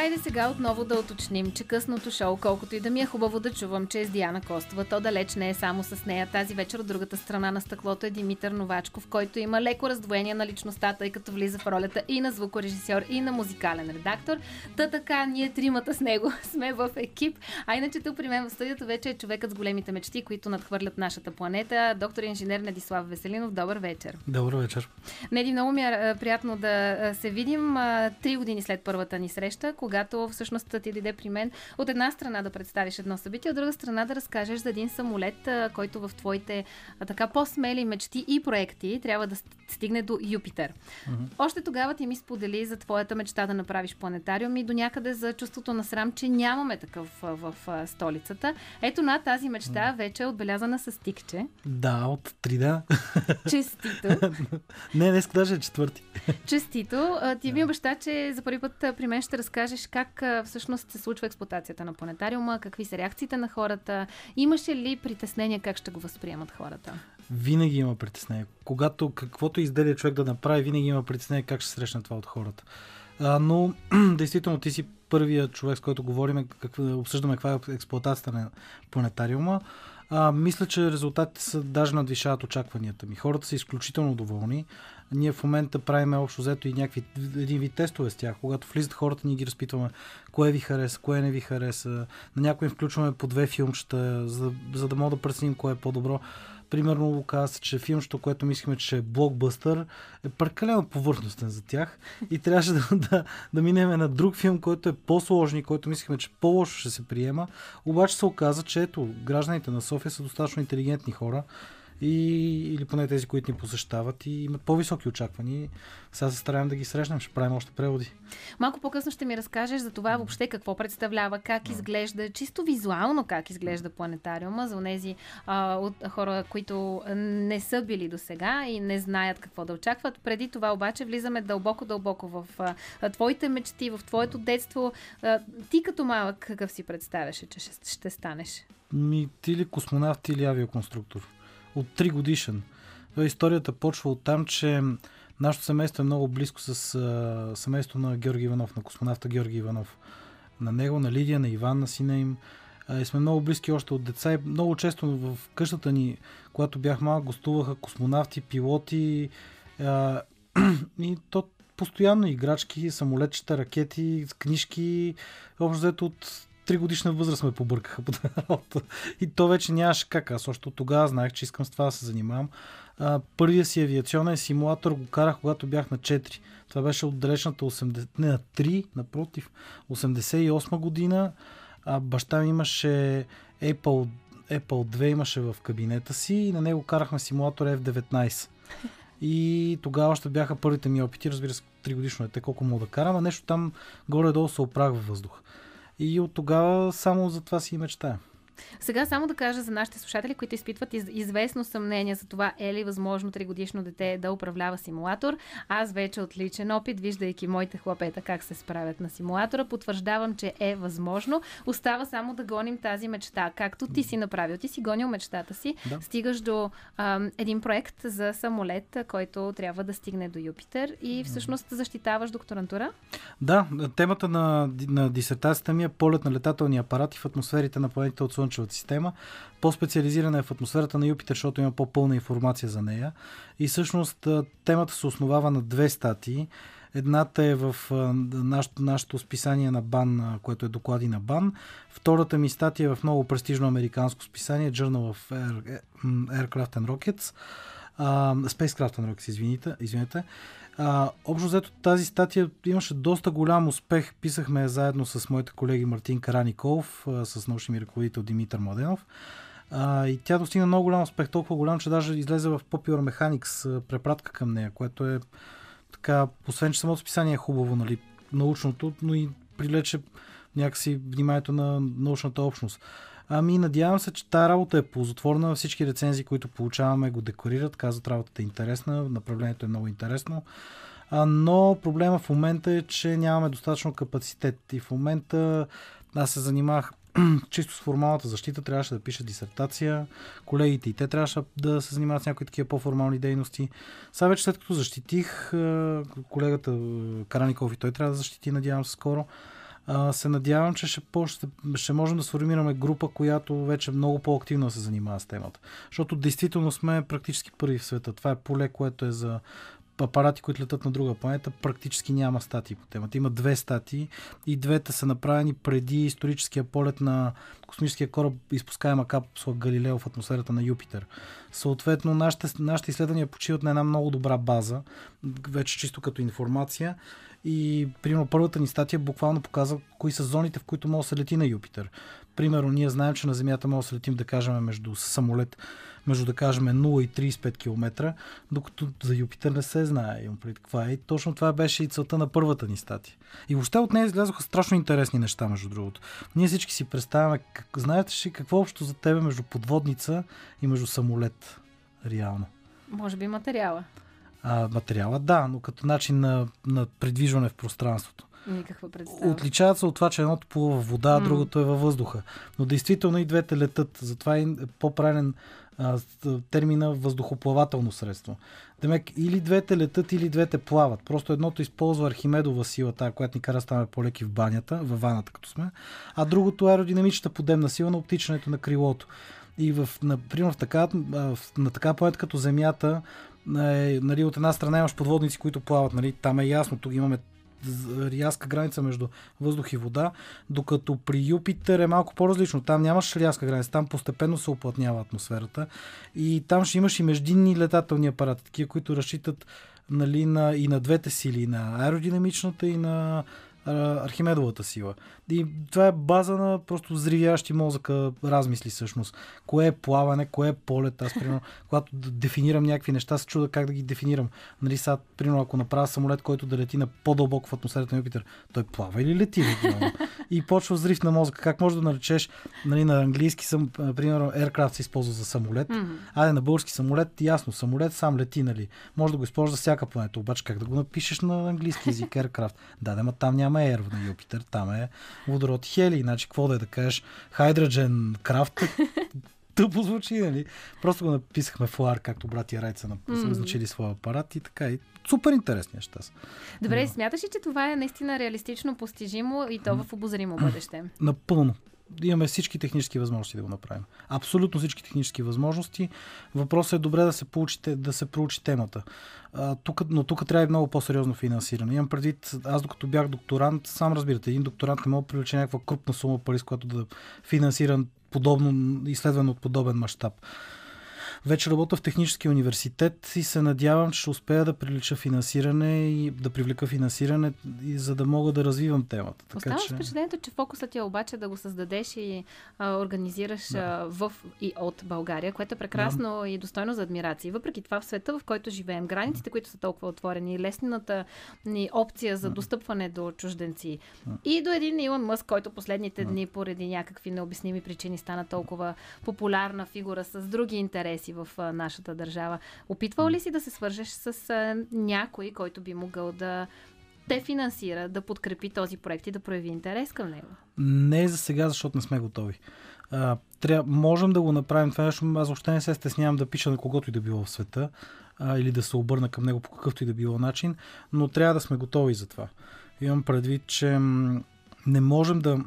Хайде сега отново да уточним, че късното шоу, колкото и да ми е хубаво да чувам, че е с Диана Костова, то далеч не е само с нея. Тази вечер от другата страна на стъклото е Димитър Новачков, който има леко раздвоение на личността, тъй като влиза в ролята и на звукорежисьор, и на музикален редактор. Та така, ние тримата с него сме в екип. А иначе тук при мен в студиото вече е човекът с големите мечти, които надхвърлят нашата планета, доктор инженер Недислав Веселинов. Добър вечер. Добър вечер. Неди, много ми е приятно да се видим три години след първата ни среща, когато всъщност ти дойде при мен от една страна да представиш едно събитие, от друга страна да разкажеш за един самолет, който в твоите така по-смели мечти и проекти трябва да стигне до Юпитер. Mm-hmm. Още тогава ти ми сподели за твоята мечта да направиш планетариум и до някъде за чувството на срам, че нямаме такъв в столицата. Ето на тази мечта mm-hmm. вече е отбелязана с тикче. Да, от три да. Честито. Не, днес даже е четвърти. Честито. Ти ми обеща, че за първи път при мен ще разкажеш как всъщност се случва експлоатацията на планетариума, какви са реакциите на хората, имаше ли притеснения, как ще го възприемат хората? Винаги има притеснение. Когато каквото изделие човек да направи, винаги има притеснение как ще срещна това от хората. А, но действително ти си първият човек, с който говорим, как, обсъждаме каква е експлоатацията на планетариума. А, мисля, че резултатите са даже надвишават очакванията ми. Хората са изключително доволни. Ние в момента правиме общо взето и някакви един вид тестове с тях. Когато влизат хората, ние ги разпитваме кое ви хареса, кое не ви хареса. На някои им включваме по две филмчета, за, за да мога да преценим кое е по-добро. Примерно оказа се, че филмчето, което мислихме, че е блокбъстър, е прекалено повърхностен за тях и трябваше да, да, да минеме на друг филм, който е по-сложен и който мислихме, че по-лошо ще се приема. Обаче се оказа, че ето, гражданите на София са достатъчно интелигентни хора и, или поне тези, които ни посещават и имат по-високи очаквания. Сега се стараем да ги срещнем, ще правим още преводи. Малко по-късно ще ми разкажеш за това въобще какво представлява, как yeah. изглежда, чисто визуално как изглежда планетариума за онези а, от хора, които не са били досега и не знаят какво да очакват. Преди това обаче влизаме дълбоко-дълбоко в а, твоите мечти, в твоето детство. А, ти като малък какъв си представяше, че ще, ще станеш? Ми, ти ли космонавт или авиоконструктор? От три годишен. Историята почва от там, че нашето семейство е много близко с а, семейство на Георги Иванов, на космонавта Георги Иванов. На него, на Лидия, на Иван, на сина им. А, и сме много близки още от деца и много често в къщата ни, когато бях малък, гостуваха космонавти, пилоти а, и то постоянно играчки, самолетчета, ракети, книжки. Общо взето от три годишна възраст ме побъркаха по тази работа. И то вече нямаше как. Аз още тогава знаех, че искам с това да се занимавам. А, първия си авиационен симулатор го карах, когато бях на четири. Това беше от далечната осемдесет... Не, на три, напротив. осемдесет и осма година. А, баща ми имаше Apple, Apple две имаше в кабинета си и на него карахме симулатор Ф деветнайсет. И тогава още бяха първите ми опити. Разбира се, три годишно дете, колко мога да карам, а нещо там горе-долу се опрах във въздух. И от тогава само за това си и мечтая. Сега само да кажа за нашите слушатели, които изпитват из- известно съмнение за това е ли възможно тригодишно дете да управлява симулатор. Аз вече от личен опит, виждайки моите хлапета как се справят на симулатора, потвърждавам, че е възможно. Остава само да гоним тази мечта. Както ти си направил, ти си гонил мечтата си, да. Стигаш до а, един проект за самолет, който трябва да стигне до Юпитер и всъщност защитаваш докторантура? Да, темата на, на дисертацията ми е полет на летателни апарати в атмосферите на планетите от Слънчевата система. По-специализирана е в атмосферата на Юпитер, защото има по-пълна информация за нея. И всъщност темата се основава на две статии. Едната е в нашото, нашото списание на БАН, което е доклади на БАН. Втората ми статия е в много престижно американско списание Journal of Air, Aircraft and Rockets. Uh, Spacecraft and Rockets, извините. извините. Uh, общо взето тази статия имаше доста голям успех. Писахме заедно с моите колеги Мартин Караников, uh, с научния ръководител Димитър Младенов. Uh, и тя достигна много голям успех, толкова голям, че даже излезе в Popular Mechanics uh, препратка към нея, което е така, освен че самото писание е хубаво, нали, научното, но и привлече някакси вниманието на научната общност. Ами надявам се, че тази работа е ползотворна. Всички рецензии, които получаваме, го декорират, казват, работата е интересна, направлението е много интересно. А, но проблема в момента е, че нямаме достатъчно капацитет. И в момента аз се занимах чисто с формалната защита, трябваше да пиша дисертация, колегите и те трябваше да се занимават с някои такива по-формални дейности. Сега вече след като защитих, колегата Караников и той трябва да защити, надявам се скоро. а, се надявам, че ще, ще, ще можем да сформираме група, която вече много по-активно се занимава с темата. Защото действително сме практически първи в света. Това е поле, което е за апарати, които летат на друга планета, практически няма статии по темата. Има две статии и двете са направени преди историческия полет на космическия кораб, изпускаема капсула Галилео в атмосферата на Юпитер. Съответно, нашите, нашите изследвания почиват на една много добра база, вече чисто като информация. И, примерно, първата ни статия буквално показва кои са зоните, в които може да се лети на Юпитер. Примерно, ние знаем, че на Земята може да се летим, да кажем, между самолет, между, да кажем, нула и трийсет и пет километра, докато за Юпитер не се знае. И точно това беше и целта на първата ни статия. И въобще от нея излязоха страшно интересни неща, между другото. Ние всички си представяме, как... знаете ли какво общо за тебе между подводница и между самолет? Реално. Може би материала. А, материала, да, но като начин на, на придвижване в пространството. Никаква представа. Отличават се от това, че едното плува във вода, а другото е във въздуха. Но действително и двете летат. Затова е по-правилен термина въздухоплавателно средство. Демек, или двете летат, или двете плават. Просто едното използва архимедова сила, тая, която ни кара да ставаме по-леки в банята, във ваната като сме, а другото аеродинамичната подемна сила на обтичането на крилото. И в, например, в така, в, на така планета като Земята, е, нали, от една страна имаш подводници, които плават. Нали, там е ясно, тук имаме рязка граница между въздух и вода, докато при Юпитер е малко по-различно. Там нямаш рязка граница, там постепенно се уплътнява атмосферата и там ще имаш и междинни летателни апарати, такива, които разчитат, нали, на, и на двете сили, и на аеродинамичната, и на архимедовата сила. И това е база на просто взривяващи мозъка размисли всъщност. Кое е плаване, кое е полет. Аз, примерно, когато дефинирам някакви неща, се чуда как да ги дефинирам. Нали, сега, примерно, ако направя самолет, който да лети на по-дълбоко в атмосферата на Юпитер, той плава или лети? Ли? И почва взрив на мозъка. Как може да наречеш, нали, на английски, съм, примерно, aircraft се използва за самолет. Mm-hmm. Айде, на български самолет, ясно, самолет сам лети, нали. Може да го използваш за всяка планета, обаче как да го напишеш на английски език aircraft? Да, да, ма там няма ер на Юпитер, там е водород хели, иначе какво да е да кажеш Hydrogen Craft, тъпо звучи, нали? Просто го написахме флар, както братия Райт са назначили своя апарат и така. И супер интересни неща са. Добре, но... смяташ ли, че това е наистина реалистично постижимо и то в обозримо бъдеще? Напълно. Имаме всички технически възможности да го направим. Абсолютно всички технически възможности. Въпросът е добре да се получите, да се проучи темата. А, тук, но тук трябва и много по-сериозно финансиране. Имам предвид, аз докато бях докторант, сам разбирате, един докторант не мога да привлече някаква крупна сума пари, с която да финансирам подобно изследване от подобен мащаб. Вече работя в технически университет и се надявам, че ще успея да привлича финансиране и да привлека финансиране, и за да мога да развивам темата. Така, оставам че... впечатлението, че фокусът е обаче да го създадеш и а, организираш да. а, в и от България, което е прекрасно да. и достойно за адмирации. Въпреки това в света, в който живеем, границите, да. които са толкова отворени, лесната ни опция за да. достъпване до чужденци да. и до един Илон Мъск, който последните да. дни поради някакви необясними причини стана толкова популярна фигура с други интереси в нашата държава. Опитвал ли си да се свържеш с някой, който би могъл да те финансира, да подкрепи този проект и да прояви интерес към него? Не за сега, защото не сме готови. А, тря... Можем да го направим това, защото аз въобще не се стеснявам да пиша на когото и да било в света а, или да се обърна към него по какъвто и да било начин, но трябва да сме готови за това. Имам предвид, че не можем да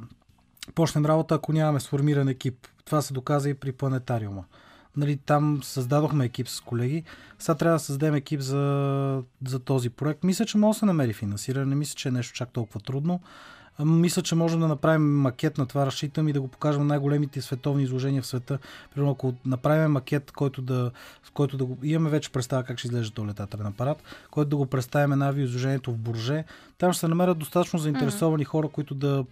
почнем работа, ако нямаме сформиран екип. Това се доказа и при Планетариума. Нали, там създадохме екип с колеги. Сега трябва да създадем екип за, за този проект. Мисля, че може да се намери финансиране. Не мисля, че е нещо чак толкова трудно. Мисля, че можем да направим макет на това. Разчитам и да го покажем най-големите световни изложения в света. Примерно, ако направим макет, който да, в който да го... имаме вече представа как ще изглежда този летателен апарат, който да го представим на авиоизложението в Бурже, там ще се намерят достатъчно заинтересовани mm-hmm. хора, които да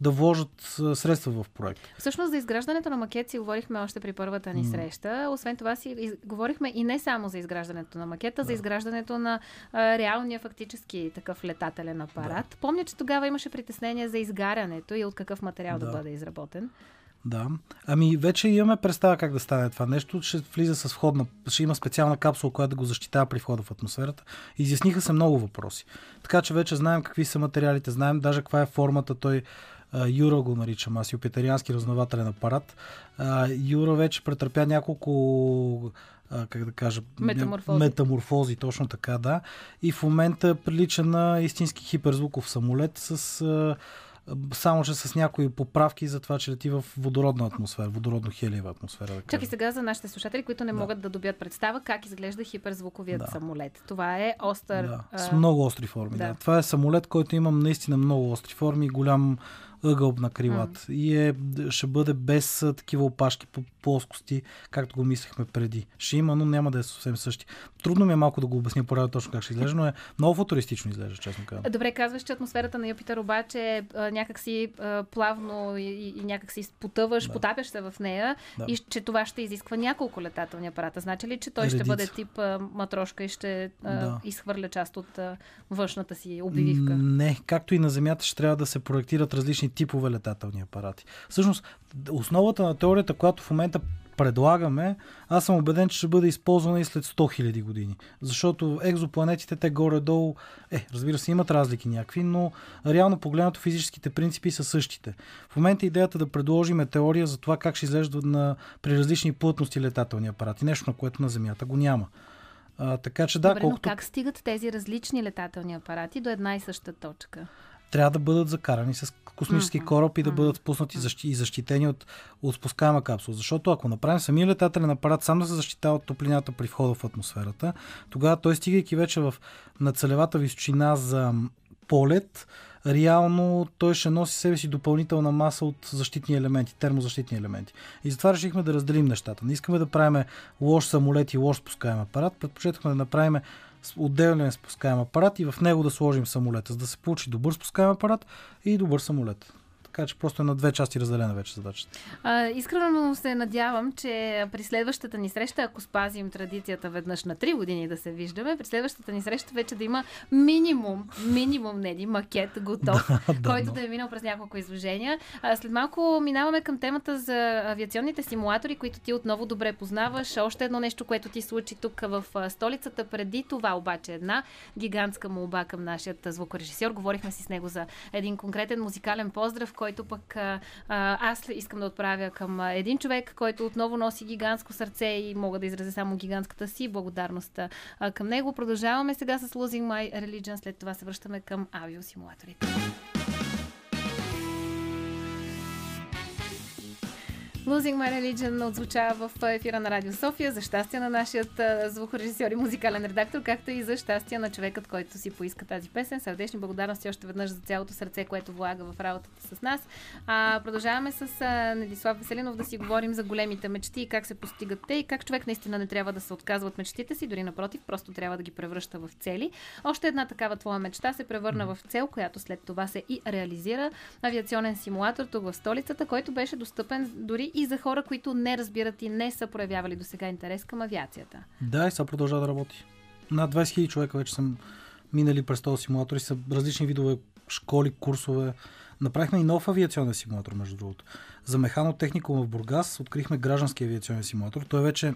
да вложат средства в проект. Всъщност за изграждането на макет си говорихме още при първата ни mm. среща. Освен това си из... говорихме и не само за изграждането на макета, да. за изграждането на а, реалния фактически такъв летателен апарат. Да. Помня, че тогава имаше притеснение за изгарянето и от какъв материал да, да бъде изработен. Да. Ами вече имаме представа как да стане това нещо. Ще влиза с входна, ще има специална капсула, която да го защитава при входа в атмосферата. Изясниха се много въпроси. Така че вече знаем какви са материалите, знаем даже каква е формата. Той Юра го наричам аз, юпитериански разнователен апарат. Юра вече претърпя няколко как да кажа, метаморфози. метаморфози, точно така, да. И в момента прилича на истински хиперзвуков самолет с само че с някои поправки за това, че лети в водородна атмосфера, водородно-хелиева атмосфера. Да. Чакай сега за нашите слушатели, които не да. могат да добият представа как изглежда хиперзвуковият да. самолет. Това е остър... Да. А... С много остри форми. Да. Да. Това е самолет, който има наистина много остри форми, голям ъгъл на крилата. Mm. И е, ще бъде без а, такива опашки по плоскости, както го мислехме преди. Ще има, но няма да е съвсем същи. Трудно ми е малко да го обясня по-рядо точно как ще изглежда, но е много футуристично изглежда, честно казвам. Добре, казваш, че атмосферата на Юпитер обаче а, някак си а, плавно и, и някак си потъваш, да. потапяш се в нея да. и че това ще изисква няколко летателни апарата. Значи ли, че той Редица. ще бъде тип а, матрошка и ще а, да. изхвърля част от а, външната си обвивка? Не, както и на Земята ще трябва да се проектират различни типове летателни апарати. Всъщност, основата на теорията, която в момента предлагаме, аз съм убеден, че ще бъде използвана и след сто хиляди години. Защото екзопланетите, те горе-долу, е, разбира се, имат разлики някакви, но реално погледнато физическите принципи са същите. В момента идеята да предложим теория за това как ще изглежда на, при различни плътности летателни апарати. Нещо, на което на Земята го няма. А, така че да, Добре, колкото... но как стигат тези различни летателни апарати до една и съща точка? Трябва да бъдат закарани с космически кораб и да бъдат спуснати и защитени от, от спускаема капсула. Защото ако направим самия летателен апарат сам да се защитава от топлината при входа в атмосферата, тогава той, стигайки вече в нацелевата височина за полет, реално той ще носи себе си допълнителна маса от защитни елементи, термозащитни елементи. И затова решихме да разделим нещата. Не искаме да правим лош самолет и лош спускаем апарат, предпочетахме да направим отделен спускаем апарат и в него да сложим самолета, за да се получи добър спускаем апарат и добър самолет. Така че просто е на две части разделена вече задачата. А, искрено се надявам, че при следващата ни среща, ако спазим традицията веднъж на три години да се виждаме, при следващата ни среща вече да има минимум, минимум неди, макет готов, да, да, който но... да е минал през няколко изложения. А, след малко минаваме към темата за авиационните симулатори, които ти отново добре познаваш. Още едно нещо, което ти случи тук в столицата. Преди това обаче една гигантска молба към нашия звукорежисьор. Говорихме си с него за един конкретен музикален поздрав, който пък а, аз искам да отправя към един човек, който отново носи гигантско сърце и мога да изразя само гигантската си благодарност а, към него. Продължаваме сега с Losing My Religion, след това се връщаме към авиосимулаторите. Losing My Religion отзвучава в ефира на Радио София, за щастие на нашият звукорежисьор и музикален редактор, както и за щастие на човекът, който си поиска тази песен. Сърдечни благодарности още веднъж за цялото сърце, което влага в работата с нас. А, продължаваме с Недислав Веселинов да си говорим за големите мечти и как се постигат те и как човек наистина не трябва да се отказва от мечтите си, дори напротив, просто трябва да ги превръща в цели. Още една такава твоя мечта се превърна в цел, която след това се и реализира. Авиационен симулатор тук в столицата, който беше достъпен дори и за хора, които не разбират и не са проявявали досега интерес към авиацията. Да, и сега продължава да работи. Над двайсет хиляди човека вече са минали през този симулатор и са различни видове школи, курсове. Направихме и нов авиационен симулатор, между другото. За механотехникума в Бургас открихме граждански авиационен симулатор. Той вече,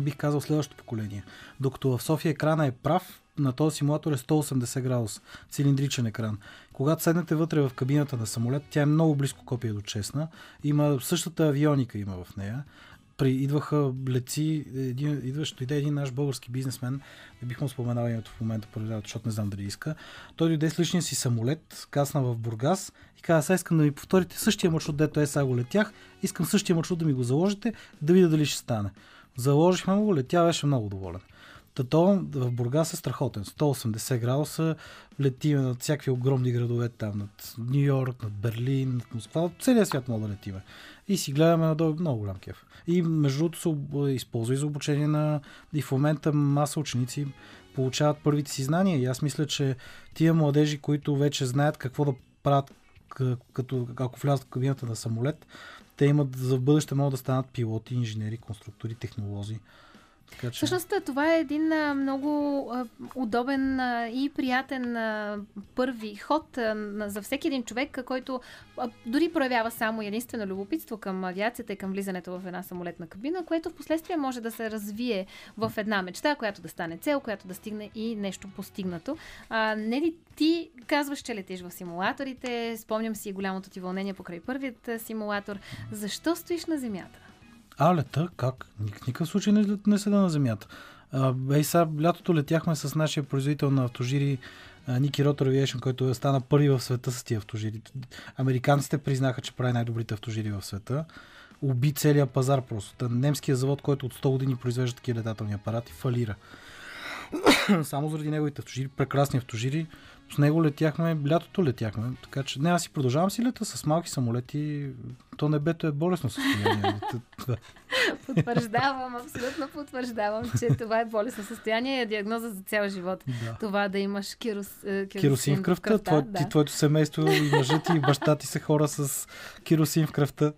бих казал, следващото поколение. Докато в София екрана е прав, на този симулатор е сто и осемдесет градуса, цилиндричен екран. Когато седнете вътре в кабината на самолет, тя е много близко копие до честна. Има същата авионика има в нея. При идваха летци, един, идващ, дойде един наш български бизнесмен, не бих му споменал името в момента, защото не знам дали иска. Той дойде с личния си самолет, кацна в Бургас и каза: "Сега искам да ми повторите същия маршрут, дето е сега го летях, искам същия маршрут да ми го заложите, да видя дали ще стане." Заложихме му го, летя, беше много доволен. Тато в Бургас е страхотен. сто и осемдесет градуса, летиме над всякакви огромни градове там, над Ню Йорк, над Берлин, над Москва, целия свят мога да летиме. И си гледаме надолу, много голям кеф. И между другото се използва и за обучение на... И в момента маса ученици получават първите си знания. И аз мисля, че тия младежи, които вече знаят какво да правят, като ако влязат в кабината на самолет, те имат за бъдеще могат да станат пилоти, инженери, конструктори, технолози. Така, че... Всъщност това е един а, много а, удобен а, и приятен а, първи ход а, на, за всеки един човек, а, който а, дори проявява само единствено любопитство към авиацията и към влизането в една самолетна кабина, което в последствие може да се развие в една мечта, която да стане цел, която да стигне и нещо постигнато. А, не ли ти казваш, че летиш в симулаторите? Спомням си голямото ти вълнение покрай първият симулатор. Защо стоиш на земята? А, лета? Как? Ник- никакъв случай не, не седа на земята. Ей сега, лятото летяхме с нашия производител на автожири Ники Ротор Авиейшн, който стана първи в света с тия автожири. Американците признаха, че прави най-добрите автожири в света. Уби целия пазар просто. Немският завод, който от сто години произвежда такива летателни апарати, фалира. Само заради неговите автожири, прекрасни автожири. С него летяхме, лятото летяхме. Така че не, аз си продължавам си лета с малки самолети. То небето е болесно състояние. Потвърждавам, абсолютно потвърждавам, че това е болесно състояние и е диагноза за цял живот. Да. Това да имаш кирос, киросин, киросин в кръвта. В кръвта твой, да. Ти, твоето семейство, и мъжът ти, и баща ти са хора с киросин в кръвта.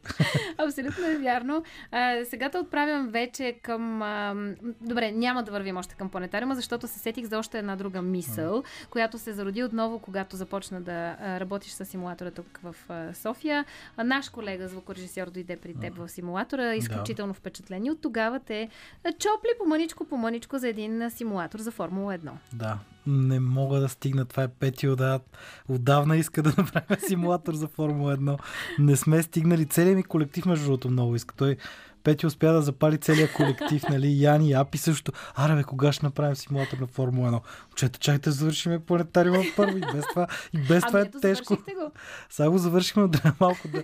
Абсолютно е вярно. А, сега те отправям вече към... А, добре, няма да вървим още към планетариума, защото се сетих за още една друга мисъл, mm. която се зароди отново, когато започна да работиш с симулатора тук в София. Наш колега, звукорежисьор, дойде при теб в симулатора. Изключително впечатление. От тогава те чопли по-мъничко, по-мъничко за един симулатор за Формула едно. Да, не мога да стигна. Това е пети отдавна. Отдавна иска да направя симулатор за Формула едно. Не сме стигнали. Целият ми колектив, между другото, много иска. Той Пети успя да запали целият колектив, нали, Яни, Апи също. Аре бе, кога ще направим симулатор на Формула едно? Чета, чакайте, завършим планетариума първо и без това, и без а, това е тежко. Сега го завършим, но трябва малко да,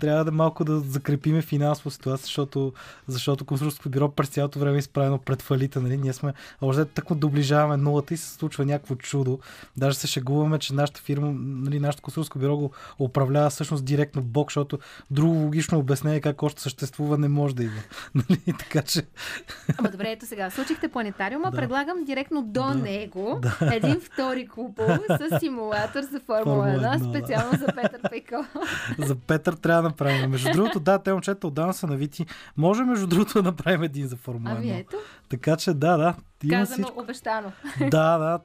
трябва да, малко да закрепиме финансово ситуация, защото, защото конструкторското бюро през цялото време е изправено пред фалита. Нали? Ние сме, още така доближаваме нулата и се случва някакво чудо. Даже се шегуваме, че нашата фирма, нали, нашето конструкторско бюро го управлява всъщност директно Бог, защото друго логично обяснение как още съществува не може да има. Нали? Така че... Ама добре, ето сега. Случихте планетариума, да. Предлагам директно до да. Него да. Един втори купол с симулатор за Формула едно, специално да. За Петър Пейко. За Петър трябва да направим. Между другото, да, те момчета отдавна са навити. Може, между другото, да направим един за Формула едно. Ами ето. Така че, да, да. Казано, обещано. Да, да.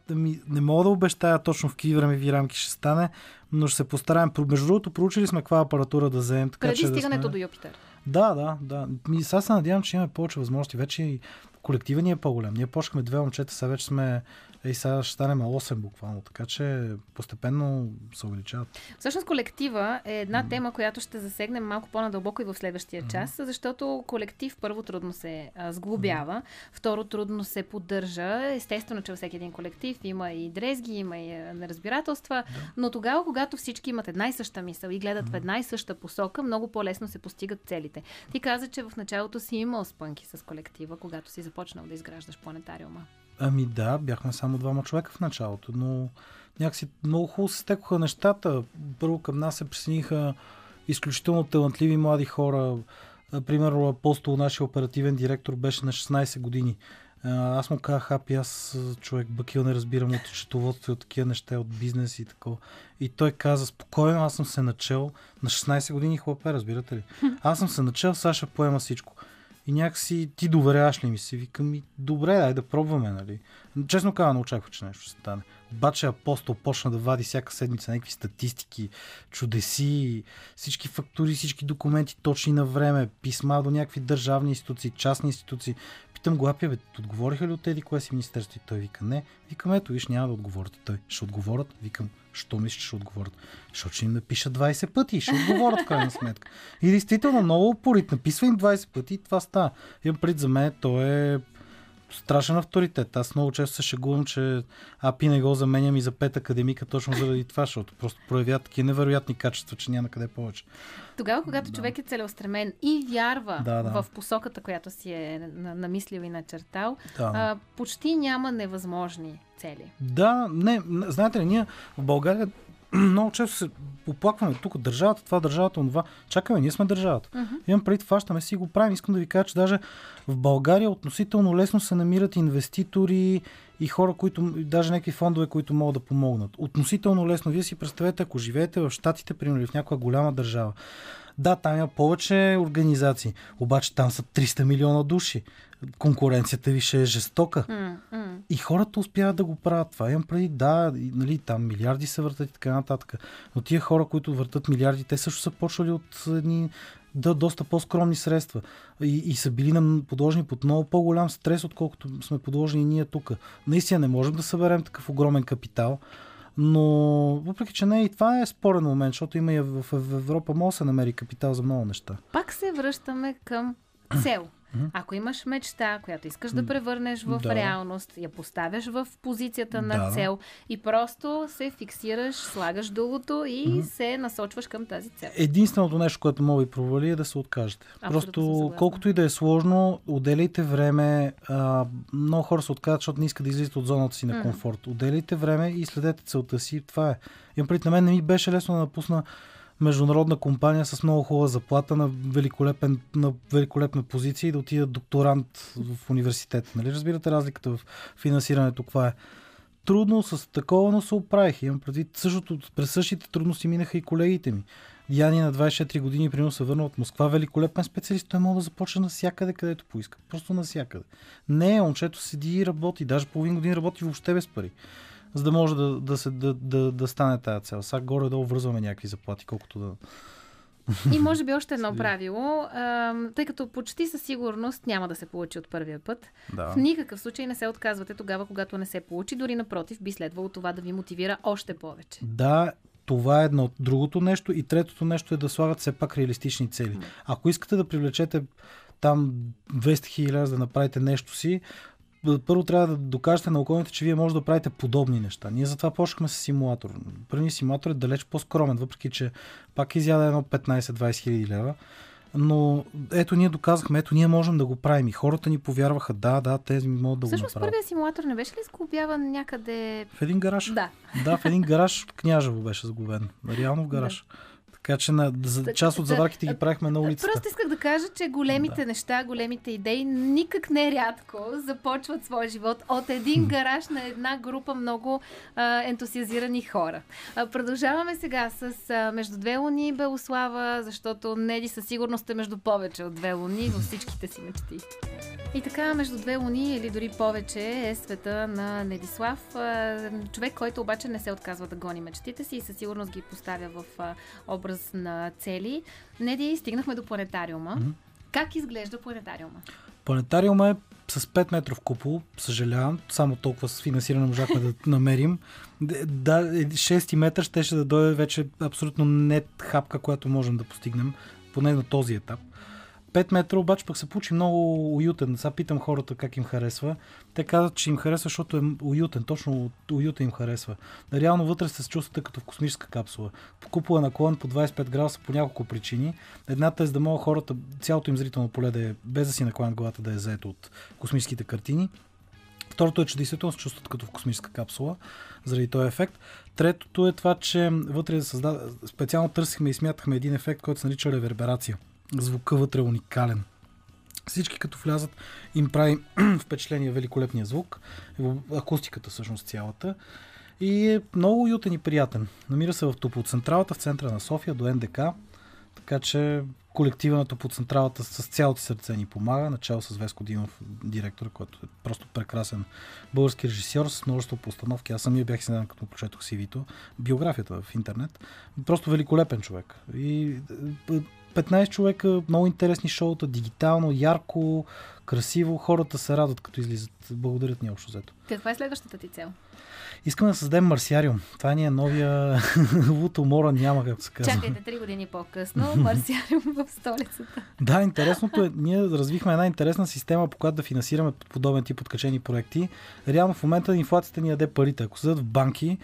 Не мога да обещая точно в какви времеви рамки ще стане, но ще се постараем. Между другото, проучили сме каква апаратура да вземем. Така, преди стигането да сме... до Юпитер. Да, да, да. И сега се надявам, че имаме повече възможности. Вече колектива ни е по-голям. Ние почнахме две момчета, сега вече сме и сега ще станем осем буквално, така че постепенно се увеличават. Всъщност колектива е една mm. тема, която ще засегнем малко по-надълбоко и в следващия mm. час, защото колектив първо трудно се а, сглобява, mm. второ трудно се поддържа. Естествено, че във всеки един колектив има и дрезги, има и неразбирателства, yeah. но тогава, когато всички имат една и съща мисъл и гледат mm. в една и съща посока, много по-лесно се постигат целите. Ти каза, че в началото си имал спънки с колектива, когато си започнал да изграждаш планетариума. Ами да, бяхме само двама човека в началото, но някакси много хубаво се стекоха нещата. Първо към нас се присъединиха изключително талантливи млади хора. Примерно Апостол, нашия оперативен директор, беше на шестнайсет години. Аз му казах, апи, аз човек бакил не разбирам от счетоводство и от такива неща, от бизнес и такова. И той каза, спокойно, аз съм се начел на шестнайсет години, хлапе, разбирате ли? Аз съм се начел, сега ще поема всичко. И някакси ти доверяваш ли ми се? Викам и добре, дай да пробваме, нали? Честно казвам, не очаквах, че нещо ще стане. Обаче Апостол почна да вади всяка седмица някакви статистики, чудеси, всички фактури, всички документи точни на време, писма до някакви държавни институции, частни институции. Питам го, апи, бе, отговориха ли от еди кое си министерство? И той вика, не. Викам, ето, виж, няма да отговорите. Той, ще отговорят? Викам, що мисля, че ще отговорят? Защото ще им напиша двайсет пъти и ще отговорят в крайна сметка. И действително много упорит. Написва им двайсет пъти и това става. Имам пред, за мен той е страшен авторитет. Аз много често се шегувам, че апи не го заменям и за пет академика точно заради това, защото просто проявява такива невероятни качества, че няма къде повече. Тогава, когато да. човек е целеустремен и вярва да, да. в посоката, която си е намислил и начертал, да. а, почти няма невъзможни цели. Да, не, знаете ли, ние в България много често се оплакваме тук от държавата, това, държавата, онова. Чакаме, ние сме държавата. Uh-huh. Имам преди, фащаме си и го правим. Искам да ви кажа, че даже в България относително лесно се намират инвеститори и хора, които, даже някакви фондове, които могат да помогнат. Относително лесно. Вие си представете, ако живеете в Щатите, примерно, в някаква голяма държава. Да, там има повече организации, обаче там са триста милиона души. Конкуренцията ви ще е жестока. Mm, mm. И хората успяват да го правят това. Имам преди, да, нали, там милиарди се въртат и така нататък. Но тия хора, които въртат милиарди, те също са почвали от едни да, доста по-скромни средства. И, и са били нам подложени под много по-голям стрес, отколкото сме подложени ние тук. Наистина не можем да съберем такъв огромен капитал. Но въпреки, че не, и това е спорен момент, защото има и в Европа, може да се намери капитал за много неща. Пак се връщаме към цел. Ако имаш мечта, която искаш да превърнеш в да. реалност, я поставяш в позицията на да. цел и просто се фиксираш, слагаш долото и mm-hmm. се насочваш към тази цел. Единственото нещо, което мога ви провали, е да се откажете. Абсолютно просто колкото и да е сложно, отделяйте време. А, много хора се отказват, защото не искат да излизат от зоната си на комфорт. Mm-hmm. Отделяйте време и следете целта си. Това е. Имам предвид, на мен не ми беше лесно да напусна международна компания с много хубава заплата на, великолепен, на великолепна позиция и да отида докторант в университета. Нали? Разбирате разликата в финансирането, каква е. Трудно с такова, но се оправих. Имам предвид, същото, през същите трудности минаха и колегите ми. Яни на двайсет и четири години прино се върна от Москва. Великолепен специалист. Той може да започне навсякъде, където поиска. Просто навсякъде. Не, момчето седи и работи. Даже половин година работи въобще без пари, за да може да, да, се, да, да, да стане тая цел. Сега горе-долу връзваме някакви заплати, колкото да... И може би още едно правило, тъй като почти със сигурност няма да се получи от първия път. Да. В никакъв случай не се отказвате тогава, когато не се получи. Дори напротив, би следвало това да ви мотивира още повече. Да, това е едно от другото нещо. И третото нещо е да слагат все пак реалистични цели. Ако искате да привлечете там двеста хиляди да направите нещо си, първо трябва да докажете на околните, че вие може да правите подобни неща. Ние затова почнахме с симулатор. Първият симулатор е далеч по-скромен, въпреки че пак изяда едно петнайсет-двайсет хиляди лева. Но ето ние доказахме, ето ние можем да го правим. И хората ни повярваха, да, да, те могат да всъщност, го направят. Всъщност първият симулатор не беше ли сглобяван някъде... В един гараж? Да. Да, в един гараж от Княжево беше сглобен. Реално в гараж. Да. Така че на, за, част от заварките ги правихме на улицата. Просто исках да кажа, че големите да. неща, големите идеи никак не рядко започват своя живот от един гараж на една група много а, ентусиазирани хора. А, продължаваме сега с а, между две луни Белослава, защото Неди със сигурност е между повече от две луни във всичките си мечти. И така, между две луни или дори повече е света на Недислав. А, човек, който обаче не се отказва да гони мечтите си и със сигурност ги поставя в а, образ на цели. Неди, стигнахме до планетариума. Mm-hmm. Как изглежда планетариума? Планетариума е с пет метров купол, съжалявам, само толкова с финансиране можахме да намерим. Да, шести метър щеше да дойде вече абсолютно не хапка, която можем да постигнем, поне на този етап. пет метра обаче пък се получи много уютен. Сега питам хората как им харесва. Те казват, че им харесва, защото е уютен. Точно уютен им харесва. Реално вътре се чувствате като в космическа капсула. Купола наклон по двайсет и пет градуса по няколко причини. Едната е за да могат хората, цялото им зрително поле да е, без да си накланят главата, да е заето от космическите картини. Второто е, че действително се чувстват като в космическа капсула, заради този ефект. Третото е това, че вътре да създава... специално търсихме и смятахме един ефект, който се нарича реверберация. Звука вътре е уникален. Всички като влязат им прави впечатление великолепния звук. Акустиката всъщност цялата. И е много уютен и приятен. Намира се в топлоцентралата, в центъра на София, до НДК. Така че колективът на топлоцентралата с цялото сърце ни помага. Начало с Веско Димов, директор, който е просто прекрасен български режисьор с множество постановки. Аз самия бях седан, като прочетох си ви-то. Биографията в интернет. Просто великолепен човек. И... петнайсет човека, много интересни шоута, дигитално, ярко, красиво. Хората се радват, като излизат. Благодарят ни общо взето. Каква е следващата ти цел? Искаме да създадем марсиариум. Това ни е новия луто мора, няма как се казва. Чакайте три години по-късно, марсиариум в столицата. Да, интересното е, ние развихме една интересна система, по която да финансираме подобен тип откачени проекти. Реално в момента инфлацията ни яде парите. Ако седат в банки,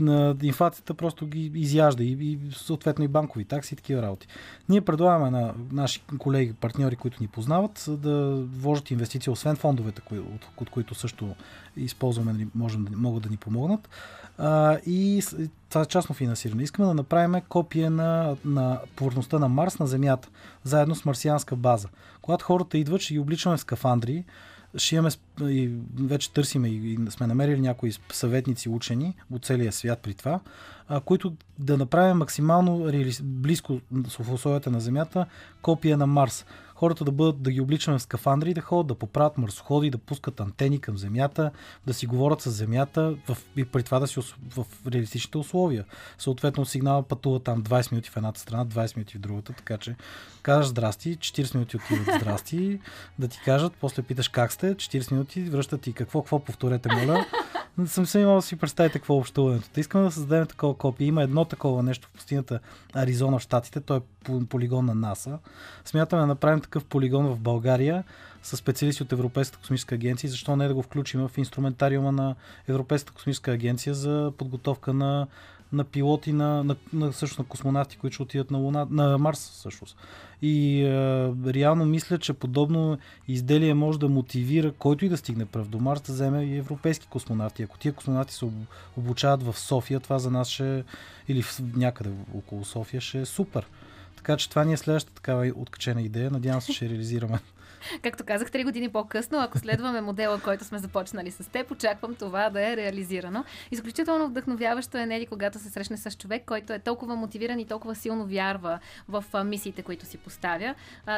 на инфлацията просто ги изяжда и, и съответно и банкови такси и такива работи. Ние предлагаме на наши колеги, партньори, които ни познават, да вложат инвестиции, освен фондовете, кои, от, от които също използваме, можем, могат да ни помогнат. А, и това частно финансиране. Искаме да направим копия на, на повърхността на Марс, на Земята, заедно с марсианска база. Когато хората идват, ще ги обличаме в скафандри, ще имаме, и вече търсиме и сме намерили някои съветници, учени от целия свят при това, които да направим максимално реалист, близко в условията на Земята копия на Марс. Хората да бъдат, да ги обличаме в скафандри, да ходят, да поправят марсоходи, да пускат антени към Земята, да си говорят с Земята в, и при това да си в реалистичните условия. Съответно сигнала пътува там двайсет минути в едната страна, двайсет минути в другата, така че кажеш здрасти, четирийсет минути отиват здрасти, да ти кажат, после питаш как сте, четирийсет минути връщат и какво, какво повторете, моля. не съм се имал да си представите какво е общуването. Искаме да създадем такова копие. Има едно такова нещо в пустинята Аризона в Щатите. Той е полигон на НАСА. Смятаме да направим такъв полигон в България с специалисти от Европейската космическа агенция. Защо не да го включим в инструментариума на Европейската космическа агенция за подготовка на на пилоти, на, на, на, също, на космонавти, които ще отидат на, Луна, на Марс всъщност. И е, реално мисля, че подобно изделие може да мотивира който и да стигне пръв до Марс да вземе и европейски космонавти. Ако тия космонавти се обучават в София, това за нас ще, или в, някъде около София ще е супер. Така че това ни е следващата такава откачена идея. Надявам се, ще реализираме. Както казах, три години по-късно, ако следваме модела, който сме започнали с теб, очаквам това да е реализирано. Изключително вдъхновяващо е, Нели, когато се срещне с човек, който е толкова мотивиран и толкова силно вярва в мисиите, които си поставя.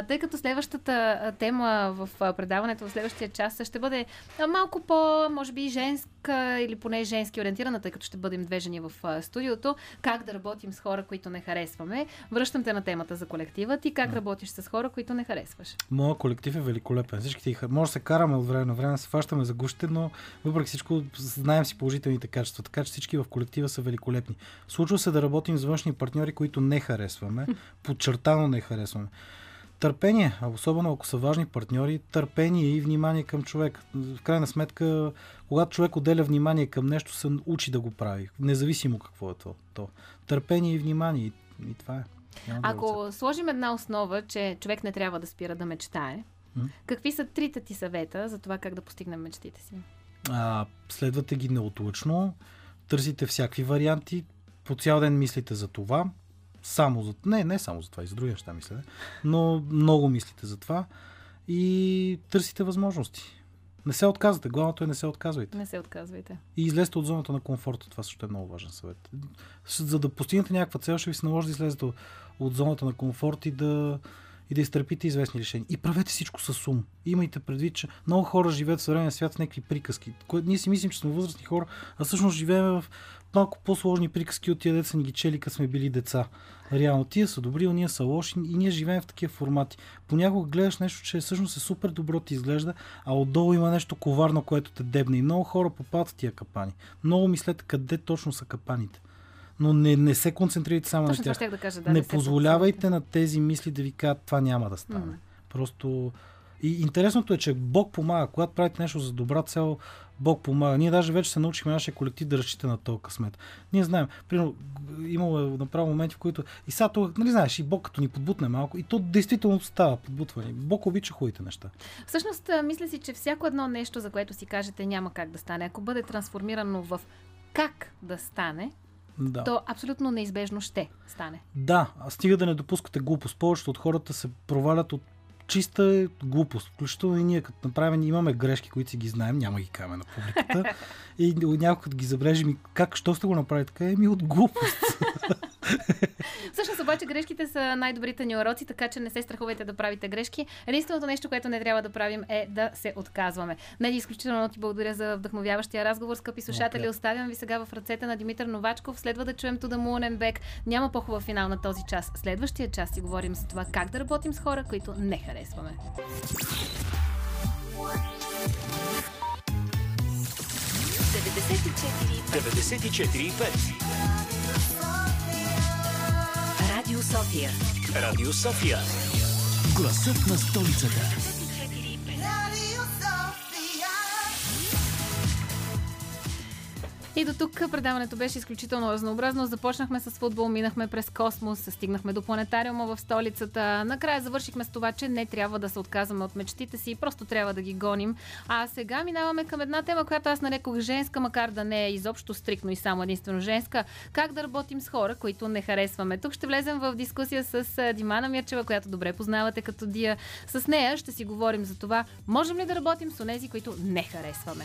Тъй като следващата тема в предаването в следващия час ще бъде малко по, може би, женска или поне женски ориентирана, тъй като ще бъдем две жени в студиото. Как да работим с хора, които не харесваме. Връщам те на темата за колектива. Ти как работиш с хора, които не харесваш? Моя колектив е великолепен. Всички може да се караме от време на време, се фащаме за гушите, но въпреки всичко знаем си положителните качества, така че всички в колектива са великолепни. Случва се да работим с външни партньори, които не харесваме, подчертано не харесваме. Търпение, а особено ако са важни партньори, търпение и внимание към човек. В крайна сметка, когато човек отделя внимание към нещо, се учи да го прави, независимо какво е то. Търпение и внимание, и това е. Ако сложим една основа, че човек не трябва да спира да мечтае, м? Какви са трите ти съвета за това как да постигнем мечтите си? А, следвате ги неотлъчно, търсите всякакви варианти, по цял ден мислите за това, само за... не, не само за това, и за други неща мислите, но много мислите за това и търсите възможности. Не се отказвате. Главното е не се отказвайте. Не се отказвайте. И излезте от зоната на комфорта. Това също е много важен съвет. За да постигнете някаква цел, ще ви се наложи да излезете от зоната на комфорт и да, и да изтърпите известни решения. И правете всичко с ум. Имайте предвид, че много хора живеят в съвременния свят с някакви приказки. Ние си мислим, че сме възрастни хора, а всъщност живеем в малко по-сложни приказки от тия деца ни ги чели, като сме били деца. Реално, тия са добри, ония са лоши и ние живеем в такива формати. Понякога гледаш нещо, че всъщност е супер добро ти изглежда, а отдолу има нещо коварно, което те дебне. И много хора попадат в тия капани. Много мислете къде точно са капаните. Но не, не се концентрирайте само точно на тях. Да кажа, да, не, не позволявайте на тези мисли да ви кажат, това няма да стане. Mm. Просто... И интересното е, че Бог помага. Когато правите нещо за добра цел, Бог помага. Ние даже вече се научихме нашия колектив да разчита на този късмет. Ние знаем, примерно, имало направо моменти, в които и сега това, нали знаеш, и Бог като ни подбутне малко, и то действително става подбутване. Бог обича хубавите неща. Всъщност, мисля си, че всяко едно нещо, за което си кажете, няма как да стане. Ако бъде трансформирано в как да стане, да, то абсолютно неизбежно ще стане. Да, стига да не допускате глупост. Повечето от хората се провалят от чиста глупост. Включително и ние като направим, имаме грешки, които си ги знаем, няма ги каме на публиката. И някой като ги забрежим и как, що сте го направи така? Еми от глупост. Всъщност обаче грешките са най-добрите ни уроци, така че не се страхувайте да правите грешки. Единственото нещо, което не трябва да правим е да се отказваме. Неди, изключително ти благодаря за вдъхновяващия разговор, скъпи слушатели. Okay. Оставям ви сега в ръцете на Димитър Новачков. Следва да чуем Туда Муленбек. Няма по-хубав финал на този час. Следващия час си говорим за това как да работим с хора, които не харесваме. деветдесет и четири и пет Радио София. Радио София. Гласът на столицата. Радио София. И до тук предаването беше изключително разнообразно. Започнахме с футбол, минахме през космос, стигнахме до планетариума в столицата. Накрая завършихме с това, че не трябва да се отказваме от мечтите си, просто трябва да ги гоним. А сега минаваме към една тема, която аз нарекох женска, макар да не е изобщо стриктно и само единствено женска. Как да работим с хора, които не харесваме. Тук ще влезем в дискусия с Димана Марчева, която добре познавате като Дия. С нея ще си говорим за това, можем ли да работим с онези, които не харесваме.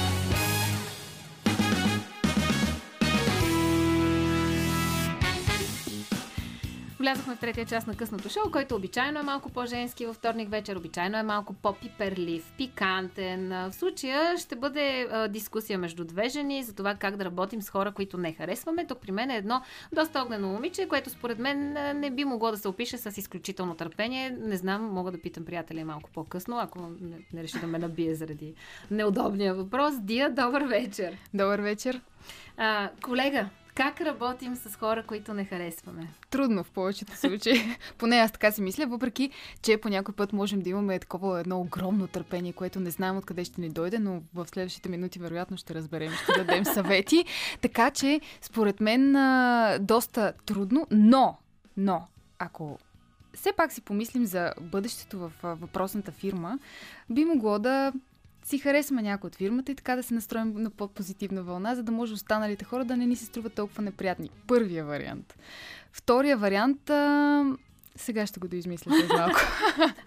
влязохме в третия част на късното шоу, който обичайно е малко по-женски във вторник вечер, обичайно е малко по-пиперлив, пикантен. В случая ще бъде а, дискусия между две жени за това как да работим с хора, които не харесваме. Тук при мен е едно доста огнено момиче, което според мен не би могло да се опише с изключително търпение. Не знам, мога да питам приятеля малко по-късно, ако не, не реши да ме набие заради неудобния въпрос. Дия, добър вечер! Добър вечер! А, колега, как работим с хора, които не харесваме? Трудно в повечето случаи. Поне аз така си мисля, въпреки че по някой път можем да имаме такова едно огромно търпение, което не знаем откъде ще ни дойде, но в следващите минути вероятно ще разберем, ще дадем съвети. Така че, според мен, доста трудно, но, но, ако все пак си помислим за бъдещето в въпросната фирма, би могло да си харесваме някой от фирмата и така да се настроим на по-позитивна вълна, за да може останалите хора да не ни се струват толкова неприятни. Първия вариант. Втория вариант... А... Сега ще го доизмисля за малко.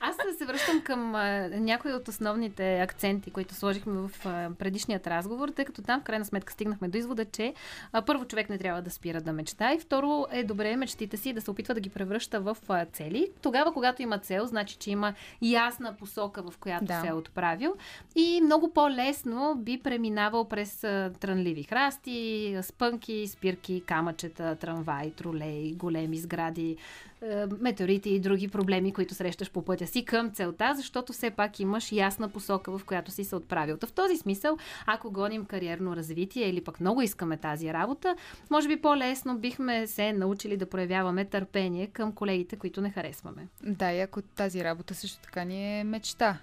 Аз да се връщам към а, някои от основните акценти, които сложихме в а, предишният разговор, тъй като там в крайна сметка стигнахме до извода, че а, първо, човек не трябва да спира да мечта, и второ, е добре мечтите си да се опитва да ги превръща в а, цели. Тогава, когато има цел, значи, че има ясна посока, в която да се е отправил, и много по-лесно би преминавал през а, трънливи храсти, спънки, спирки, камъчета, трамвай, тролей, големи сгради, метеорити и други проблеми, които срещаш по пътя си към целта, защото все пак имаш ясна посока, в която си се отправил. В този смисъл, ако гоним кариерно развитие или пък много искаме тази работа, може би по-лесно бихме се научили да проявяваме търпение към колегите, които не харесваме. Да, и ако тази работа също така ни е мечта,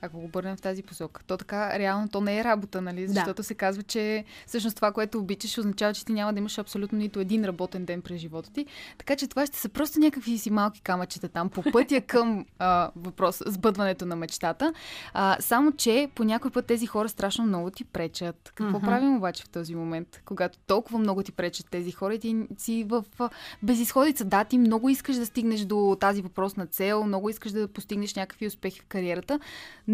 ако го обърнем в тази посока. То така, реално, то не е работа, нали? Защото да. се казва, че всъщност това, което обичаш, означава, че ти няма да имаш абсолютно нито един работен ден през живота ти. Така че това ще са просто някакви си малки камъчета там по пътя към а, въпрос, сбъдването на мечтата. А, само, че по някой път тези хора страшно много ти пречат. Какво mm-hmm. правим обаче в този момент, когато толкова много ти пречат тези хора и ти си в безизходица? Да, ти много искаш да стигнеш до тази въпросна цел, много искаш да постигнеш някакви успехи в кариерата,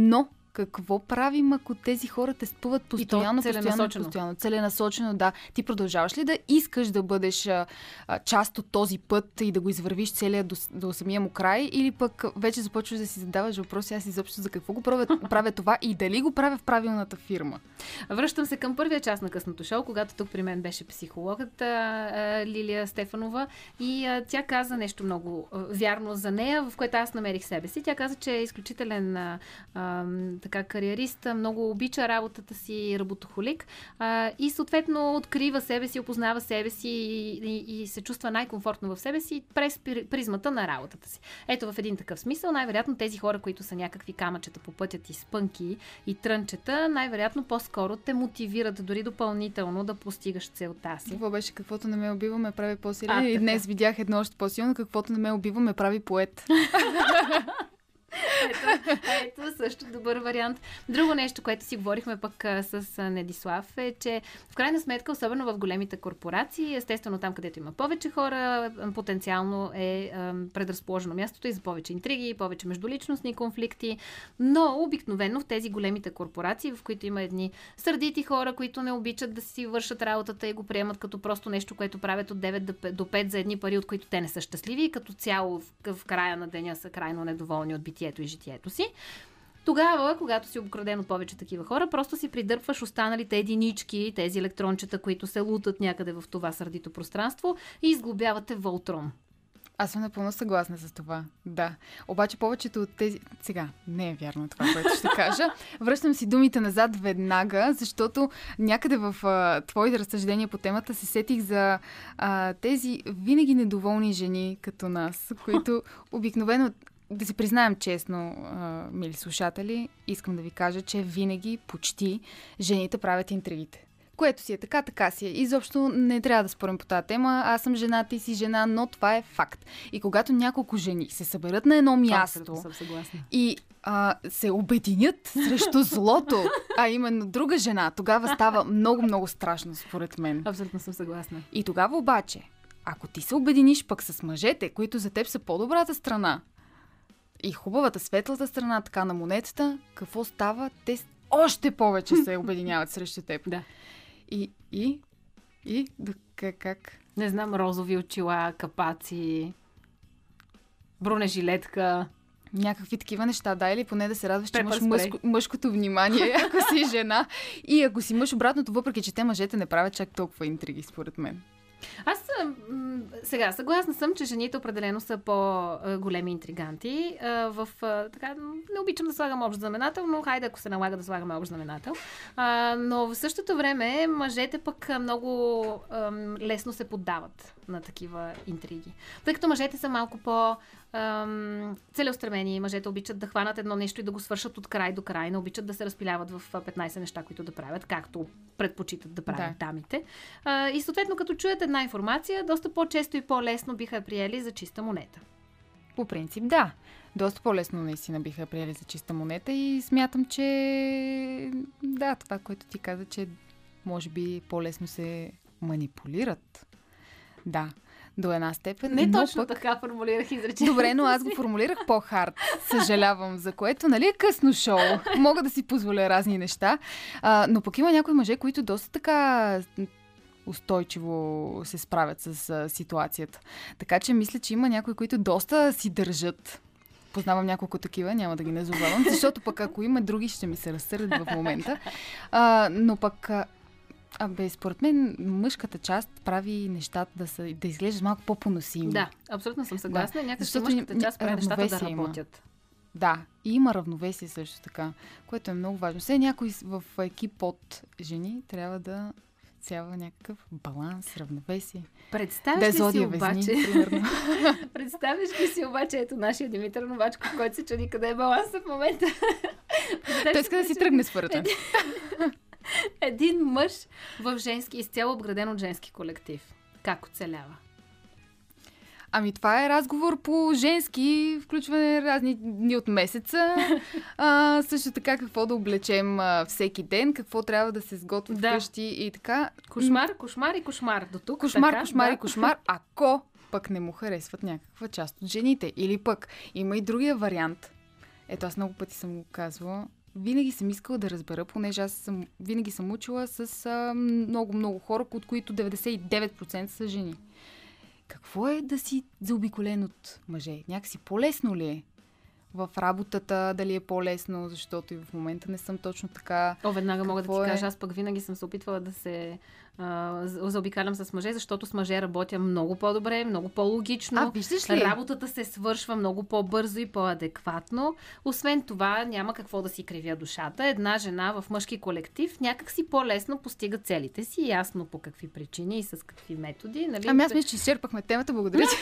но какво правим, ако тези хора те спъват постоянно, постоянно, постоянно, целенасочено, да. Ти продължаваш ли да искаш да бъдеш а, а, част от този път и да го извървиш целия до, до самия му край, или пък вече започваш да си задаваш въпроси, аз изобщо за какво го правя, правя това и дали го правя в правилната фирма? Връщам се към първия част на късното шоу, когато тук при мен беше психологът а, а, Лилия Стефанова, и а, тя каза нещо много а, вярно за нея, в което аз намерих себе си. Тя каза, че е изключителен а, а, така кариерист, много обича работата си, работохолик, а, и съответно открива себе си, опознава себе си и, и, и се чувства най-комфортно в себе си през призмата на работата си. Ето, в един такъв смисъл, най-вероятно тези хора, които са някакви камъчета по пътя ти, спънки и трънчета, най-вероятно по-скоро те мотивират дори допълнително да постигаш целта си. Какво беше? Каквото не ме убиваме, прави по-силен. И днес видях едно още по-силно. Каквото не ме убиваме, прави поет. Ето, ето, също добър вариант. Друго нещо, което си говорихме пък а, с а, Недислав, е, че в крайна сметка, особено в големите корпорации, естествено там, където има повече хора, потенциално е а, предразположено мястото и за повече интриги, повече междуличностни конфликти, но обикновено в тези големите корпорации, в които има едни сърдити хора, които не обичат да си вършат работата и го приемат като просто нещо, което правят от девет до пет за едни пари, от които те не са щастливи и като цяло в, в края на деня са крайно недоволни от бития и житието си. Тогава, когато си обкраден от повече такива хора, просто си придърпваш останалите единички, тези електрончета, които се лутат някъде в това сърдито пространство, и изглобявате Волтрон. Аз съм напълно съгласна с това, да. Обаче повечето от тези... Сега, не е вярно това, което ще кажа. Връщам си думите назад веднага, защото някъде в а, твоите разсъждения по темата се сетих за а, тези винаги недоволни жени като нас, които обикновено... Да си признаем честно, мили слушатели, искам да ви кажа, че винаги, почти, жените правят интригите. Което си е така, така си е. Изобщо не трябва да спорим по тази тема. Аз съм жена, ти си жена, но това е факт. И когато няколко жени се съберат на едно място и а, се обединят срещу злото, а именно друга жена, тогава става много-много страшно, според мен. Абсолютно съм съгласна. И тогава обаче, ако ти се обединиш пък с мъжете, които за теб са по-добрата страна, и хубавата, светлата страна, така на монетата, какво става? Те още повече се обединяват срещу теб. Да. И, и, и, как? Не знам, розови очила, капаци... бронежилетка. Някакви такива неща, да, или поне да се радваш, че имаш мъжко, мъжкото внимание, ако си жена. И ако си мъж, обратното, въпреки че те мъжете не правят чак толкова интриги, според мен. Аз сега съгласна съм, че жените определено са по-големи интриганти. В, така, не обичам да слагам общ знаменател, но хайде, ако се налага да слагаме общ знаменател. Но в същото време мъжете пък много лесно се поддават на такива интриги. Тъй като мъжете са малко по- целеустремени, мъжете обичат да хванат едно нещо и да го свършат от край до край, не обичат да се разпиляват в петнайсет неща, които да правят, както предпочитат да правят да. дамите. И съответно, като чуят една информация, доста по-често и по-лесно биха я приели за чиста монета. По принцип, да. Доста по-лесно наистина биха я приели за чиста монета и смятам, че да, това, което ти каза, че може би по-лесно се манипулират. Да. До една степен. Не точно пък... така формулирах изречението. Добре, но аз го формулирах по-хард. Съжалявам, за което, нали, е късно шоу. Мога да си позволя разни неща. А, но пък има някои мъже, които доста така устойчиво се справят с а, ситуацията. Така че мисля, че има някои, които доста си държат. Познавам няколко такива, няма да ги назовавам, защото пък ако има други, ще ми се разсърдят в момента. А, но пък... Абе, според мен, мъжката част прави нещата да, са, да изглеждат малко по-поносими. Да, абсолютно съм съгласна. Да. Някакси мъжката част прави нещата да работят. Има. Да, и има равновесие също така, което е много важно. Все някой в екип от жени трябва да цява някакъв баланс, равновесие. Представиш ли си обаче... Представиш ли си обаче, ето нашия Димитър Новачков, който се чуди къде е балансът в момента. Той иска да си тръгне според мен. Един мъж в женски, изцяло обграден от женски колектив. Как оцелява? Ами това е разговор по женски, включване разни дни от месеца. А, също така какво да облечем а, всеки ден, какво трябва да се сготви да. вкъщи и така. Кошмар, кошмар и кошмар. До тук. Кошмар, така, кошмар да. и кошмар. Ако пък не му харесват някаква част от жените. Или пък има и другия вариант. Ето аз много пъти съм го казвала. Винаги съм искала да разбера, понеже аз съм, винаги съм учила с много-много хора, от които деветдесет и девет процента са жени. Какво е да си заобиколен от мъже? Някакси по-лесно ли е? В работата дали е по-лесно, защото и в момента не съм точно така. О, веднага мога да ти е? кажа, аз пък винаги съм се опитвала да се а, заобикалям с мъже, защото с мъже работя много по-добре, много по-логично. А, виждаш ли? Работата се свършва много по-бързо и по-адекватно. Освен това, няма какво да си кривя душата. Една жена в мъжки колектив някак си по-лесно постига целите си, ясно по какви причини и с какви методи. Нали? Ами аз мисля, че изчерпахме темата. Благодаря ти.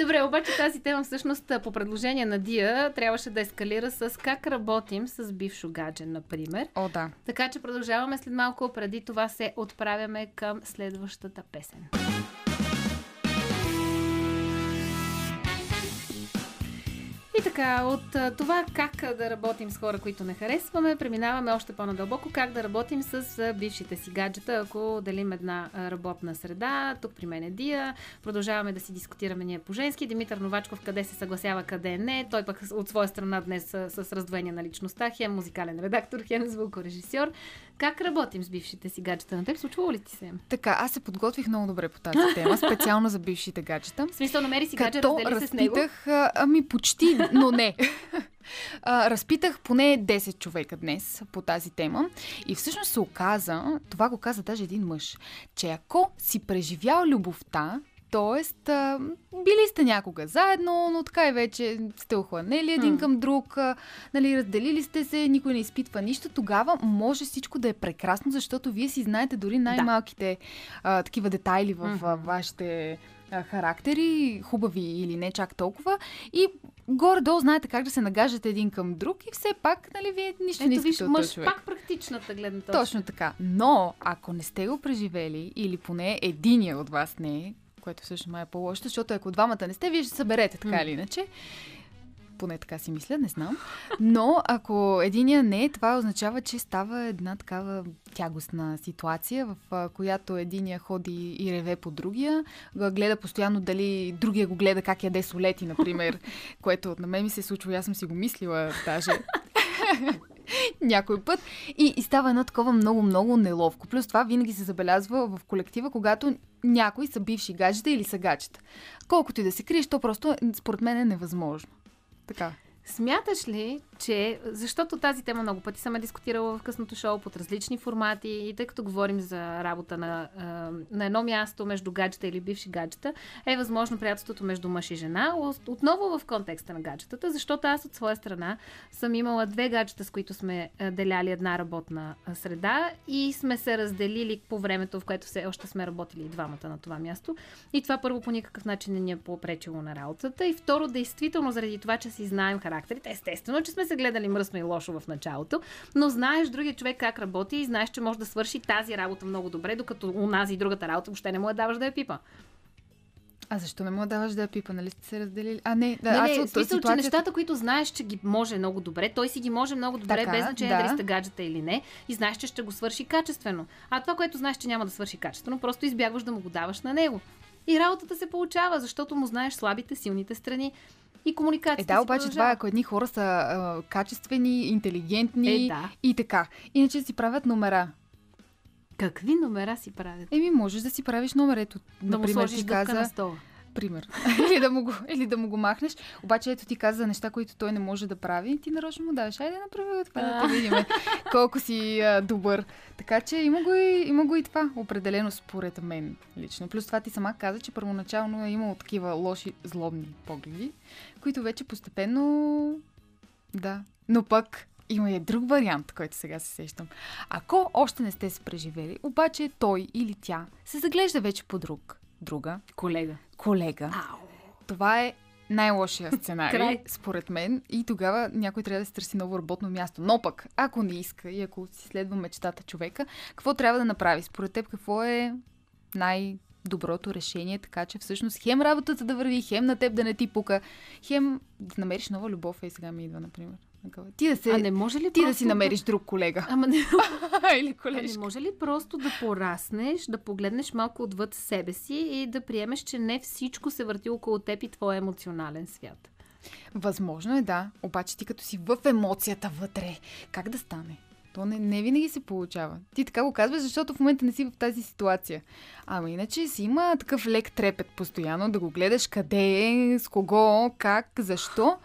Добре, обаче тази тема всъщност по предложение на Дия трябваше да ескалира с как работим с бившо гадже, например. О, да. Така че продължаваме след малко, преди това се отправяме към следващата песен. И така, от това как да работим с хора, които не харесваме, преминаваме още по-надълбоко как да работим с бившите си гаджета, ако делим една работна среда. Тук при мен е Дия. Продължаваме да си дискутираме ние по-женски. Димитър Новачков къде се съгласява, къде не. Той пък от своя страна днес с раздвоение на личността. Хем музикален редактор, хем звукорежисьор. Как работим с бившите си гаджета? На теб случвало ли ти се? Така, аз се подготвих много добре по тази тема, специално за бившите гаджета. В смисъл, намери си гаджет, раздели се с него? Ами почти, но не. А, разпитах поне десет човека днес по тази тема и всъщност се оказа, това го каза даже един мъж, че ако си преживял любовта, тоест, били сте някога заедно, но така и вече сте охланели един към друг, нали, разделили сте се, никой не изпитва нищо, тогава може всичко да е прекрасно, защото вие си знаете дори най-малките да. а, такива детайли в а, вашите а, характери, хубави или не чак толкова, и горе-долу знаете как да се нагаждате един към друг и все пак, нали, вие нищо Ето, не искате от този човек. Пак практичната гледна точка. Точно така. Но, ако не сте го преживели, или поне единия от вас не е, което всъщност май е по-лошо, защото ако двамата не сте, вие ще съберете така mm. или иначе. Поне така си мисля, не знам. Но ако единия не е, това означава, че става една такава тягостна ситуация, в която единия ходи и реве по другия, гледа постоянно дали другия го гледа как яде солети, например, което на мен ми се случва, аз съм си го мислила даже. някой път. И, и става едно такова много-много неловко. Плюс това винаги се забелязва в колектива, когато някои са бивши гаджета или са гаджета. Колкото и да се криеш, то просто според мен е невъзможно. Така. Смяташ ли, че, защото тази тема много пъти съм е дискутирала в късното шоу под различни формати и тъй като говорим за работа на, на едно място между гаджета или бивши гаджета, е възможно приятелството между мъж и жена, отново в контекста на гаджетата, защото аз от своя страна съм имала две гаджета, с които сме деляли една работна среда и сме се разделили по времето, в което все още сме работили и двамата на това място. И това първо по никакъв начин не ни е попречило на работата и второ, действително заради това, че си знаем характерите. Естествено, че сме се гледали мръсно и лошо в началото, но знаеш другия човек как работи и знаеш, че може да свърши тази работа много добре, докато унази и другата работа въобще не му я даваш да я пипа. А защо не му я даваш да я пипа? Нали сте се разделили? А, не, да, не, аз не, от смисъл, ситуацията... че нещата, които знаеш, че ги може много добре, той си ги може много добре, така, без значение да. дали сте гаджета или не, и знаеш, че ще го свърши качествено. А това, което знаеш, че няма да свърши качествено, просто избягваш да му го даваш на него. И работата се получава, защото му знаеш слабите, силните страни. И комуникацията. Е, да, обаче продължава. Това, ако едни хора са а, качествени, интелигентни е, да. и така. Иначе си правят номера. Какви номера си правят? Еми, можеш да си правиш номер. Ето, да например, му сложиш дъвка на стола. Пример. или, да му го, или да му го махнеш. Обаче, ето ти каза неща, които той не може да прави и ти нарочно му даваш. Айде, направи това, да те видим колко си а, добър. Така че има го, и, има го и това. Определено според мен лично. Плюс това ти сама каза, че първоначално е имало такива лоши, злобни погледи, които вече постепенно... Да. Но пък има и друг вариант, който сега се сещам. Ако още не сте се преживели, обаче той или тя се заглежда вече по друг. Друга. Колега. Колега. Ау. Това е най-лошия сценарий, според мен. И тогава някой трябва да се търси ново работно място. Но пък, ако не иска и ако си следва мечтата човека, какво трябва да направи? Според теб, какво е най-доброто решение, така че всъщност хем работата да върви, хем на теб да не ти пука, хем да намериш нова любов. Е, сега ми идва, например. Ти да се, а не може ли ти просто да си намериш друг колега? Ама не... Или колежка. А не може ли просто да пораснеш, да погледнеш малко отвъд себе си и да приемеш, че не всичко се върти около теб и твой емоционален свят? Възможно е, да. Обаче ти като си в емоцията вътре, как да стане? То не, не винаги се получава. Ти така го казваш, защото в момента не си в тази ситуация. Ама иначе си има такъв лек трепет постоянно, да го гледаш къде е, с кого, как, защо.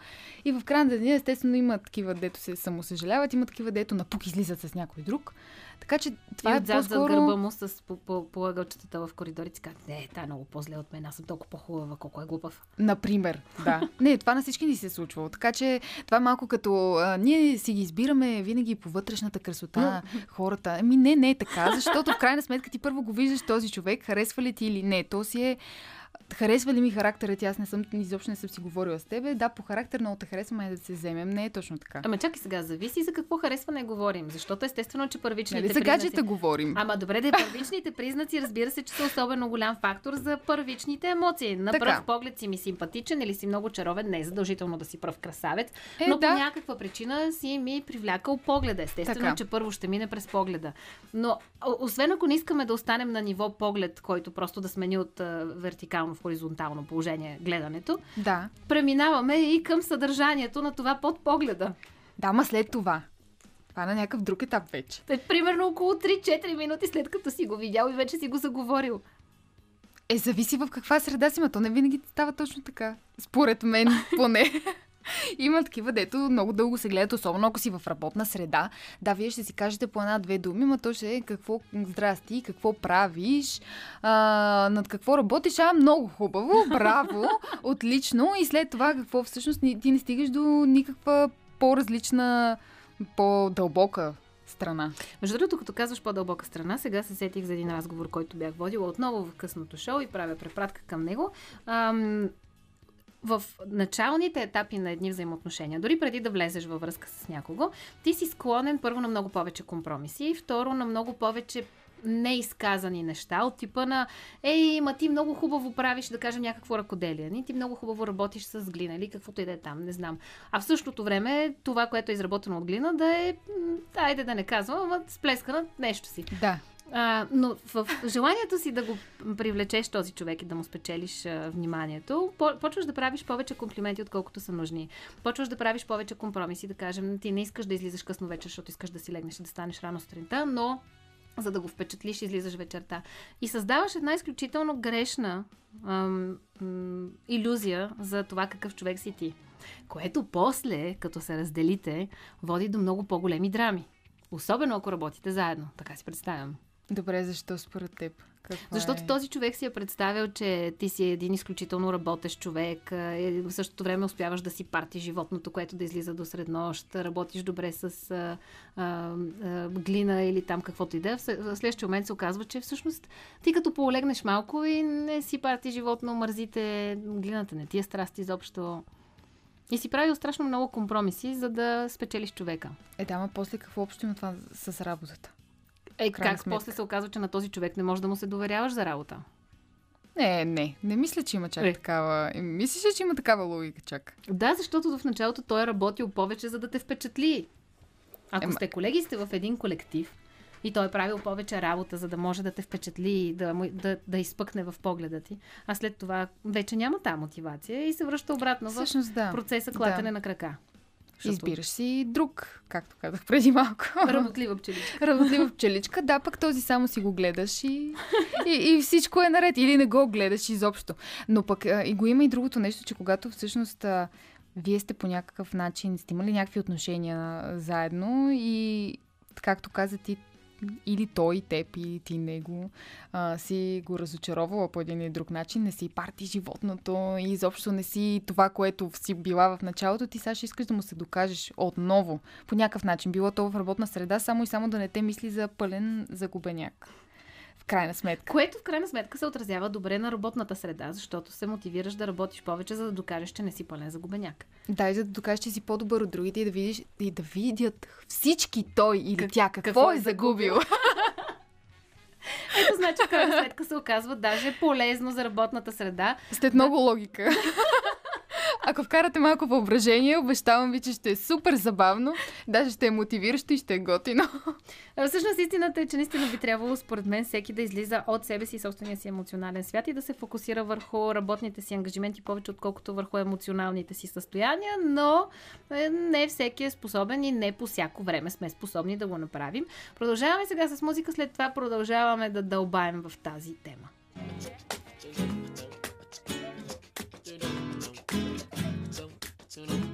И в края на деня, естествено, има такива, дето се самосъжаляват, има такива, дето напук излизат с някой друг. Така че това и е по-скоро... зад гърба му с полагълчетата в коридорите, казват, не, тая е много по-зле от мен, аз съм толкова по-хубава, колко е глупав. Например, да. Не, това на всички ни се случва. Така че това е малко като... А, ние си ги избираме винаги по вътрешната красота, хората. Ами не, не е така, защото в крайна сметка ти първо го виждаш този човек, харесва ли ти или не. То си е... Харесва ли ми характерът? Аз не съм, изобщо не съм си говорила с тебе. Да, по характер много те харесваме е да се вземем. Не е точно така. Ама чакай сега, зависи за какво харесване говорим. Защото естествено, че първичните нали, признаци... за гаджета говорим. Ама добре, да, първичните признаци, разбира се, че са особено голям фактор за първичните емоции. На така. Пръв поглед си ми симпатичен или си много чаровен, не е задължително да си пръв красавец, е, но да. По някаква причина си ми привлякал погледа. Естествено, така. Че първо ще мине през погледа. Но освен ако не искаме да останем на ниво поглед, който просто да смени от вертикално в хоризонтално положение гледането, да. Преминаваме и към съдържанието на това под погледа. Да, ма след това. Това на някакъв друг етап вече. Тъй, примерно около три-четири минути след като си го видял и вече си го заговорил. Е, зависи в каква среда си, ма то не винаги става точно така. Според мен, поне. Има такива, дето много дълго се гледат, особено ако си в работна среда. Да, вие ще си кажете по една-две думи, но то ще е какво, здрасти, какво правиш, а, над какво работиш, а много хубаво, браво, отлично и след това какво всъщност ти не стигаш до никаква по-различна, по-дълбока страна. Между другото, като казваш по-дълбока страна, сега се сетих за един разговор, който бях водила отново в късното шоу и правя препратка към него. Ам... В началните етапи на едни взаимоотношения, дори преди да влезеш във връзка с някого, ти си склонен първо на много повече компромиси и второ на много повече неизказани неща от типа на ей, ма ти много хубаво правиш, да кажем, някакво ръкоделие, ти много хубаво работиш с глина или каквото и да е там, не знам. А в същото време това, което е изработено от глина, да е, айде да не казвам, ама сплескана нещо си. Да. А, но в желанието си да го привлечеш този човек и да му спечелиш а, вниманието, почваш да правиш повече комплименти, отколкото са нужни. Почваш да правиш повече компромиси, да кажем, ти не искаш да излизаш късно вечер, защото искаш да си легнеш и да станеш рано сутринта, но за да го впечатлиш, излизаш вечерта. И създаваш една изключително грешна ам, ам, илюзия за това какъв човек си ти. Което после, като се разделите, води до много по-големи драми. Особено ако работите заедно. Така си представям. Добре, защо според теб? Каква Защото е? Този човек си е представил, че ти си един изключително работещ човек, и в същото време успяваш да си парти животното, което да излиза до среднощ, работиш добре с а, а, а, глина или там каквото и да. В следващия момент се оказва, че всъщност ти като полегнеш малко и не си парти животно, мързите глината, не ти е страст изобщо. И си правил страшно много компромиси, за да спечелиш човека. Е, да, ама после какво общо има това с работата? Е, как сметка. После се оказва, че на този човек не можеш да му се доверяваш за работа? Не, не. Не мисля, че има чак е. такава. Мислиш ли, че има такава логика чак? Да, защото в началото той е работил повече, за да те впечатли. Ако Ема... сте колеги, сте в един колектив и той е правил повече работа, за да може да те впечатли и да, да, да изпъкне в погледа ти. А след това вече няма тази мотивация и се връща обратно Всъщност, в да. процеса клатене да. на крака. Защото... Избираш си друг, както казах преди малко. Работлива пчеличка. Работлива пчеличка, да, пък този само си го гледаш и, и, и всичко е наред. Или не го гледаш изобщо. Но пък а, и го има и другото нещо, че когато всъщност а, вие сте по някакъв начин, сте имали някакви отношения заедно и, както каза ти, или той, теб, и ти него а, си го разочаровала по един или друг начин, не си парти животното и изобщо не си това, което си била в началото, ти сега ще искаш да му се докажеш отново, по някакъв начин. Било то в работна среда, само и само да не те мисли за пълен загубеняк. В крайна сметка. Което в крайна сметка се отразява добре на работната среда, защото се мотивираш да работиш повече, за да докажеш, че не си пълен загубеняк. Да, и за да докажеш, че си по-добър от другите и да видиш, и да видят всички той или как, тя какво, какво е загубил. Ето, значи, в крайна сметка се оказва даже полезно за работната среда. След много логика. Ако вкарате малко въображение, обещавам ви, че ще е супер забавно, даже ще е мотивиращо и ще е готино. Всъщност истината е, че наистина би трябвало, според мен, всеки да излиза от себе си и собствения си емоционален свят и да се фокусира върху работните си ангажименти повече, отколкото върху емоционалните си състояния, но не всеки е способен и не по всяко време сме способни да го направим. Продължаваме сега с музика, след това продължаваме да дълбаем в тази тема. No.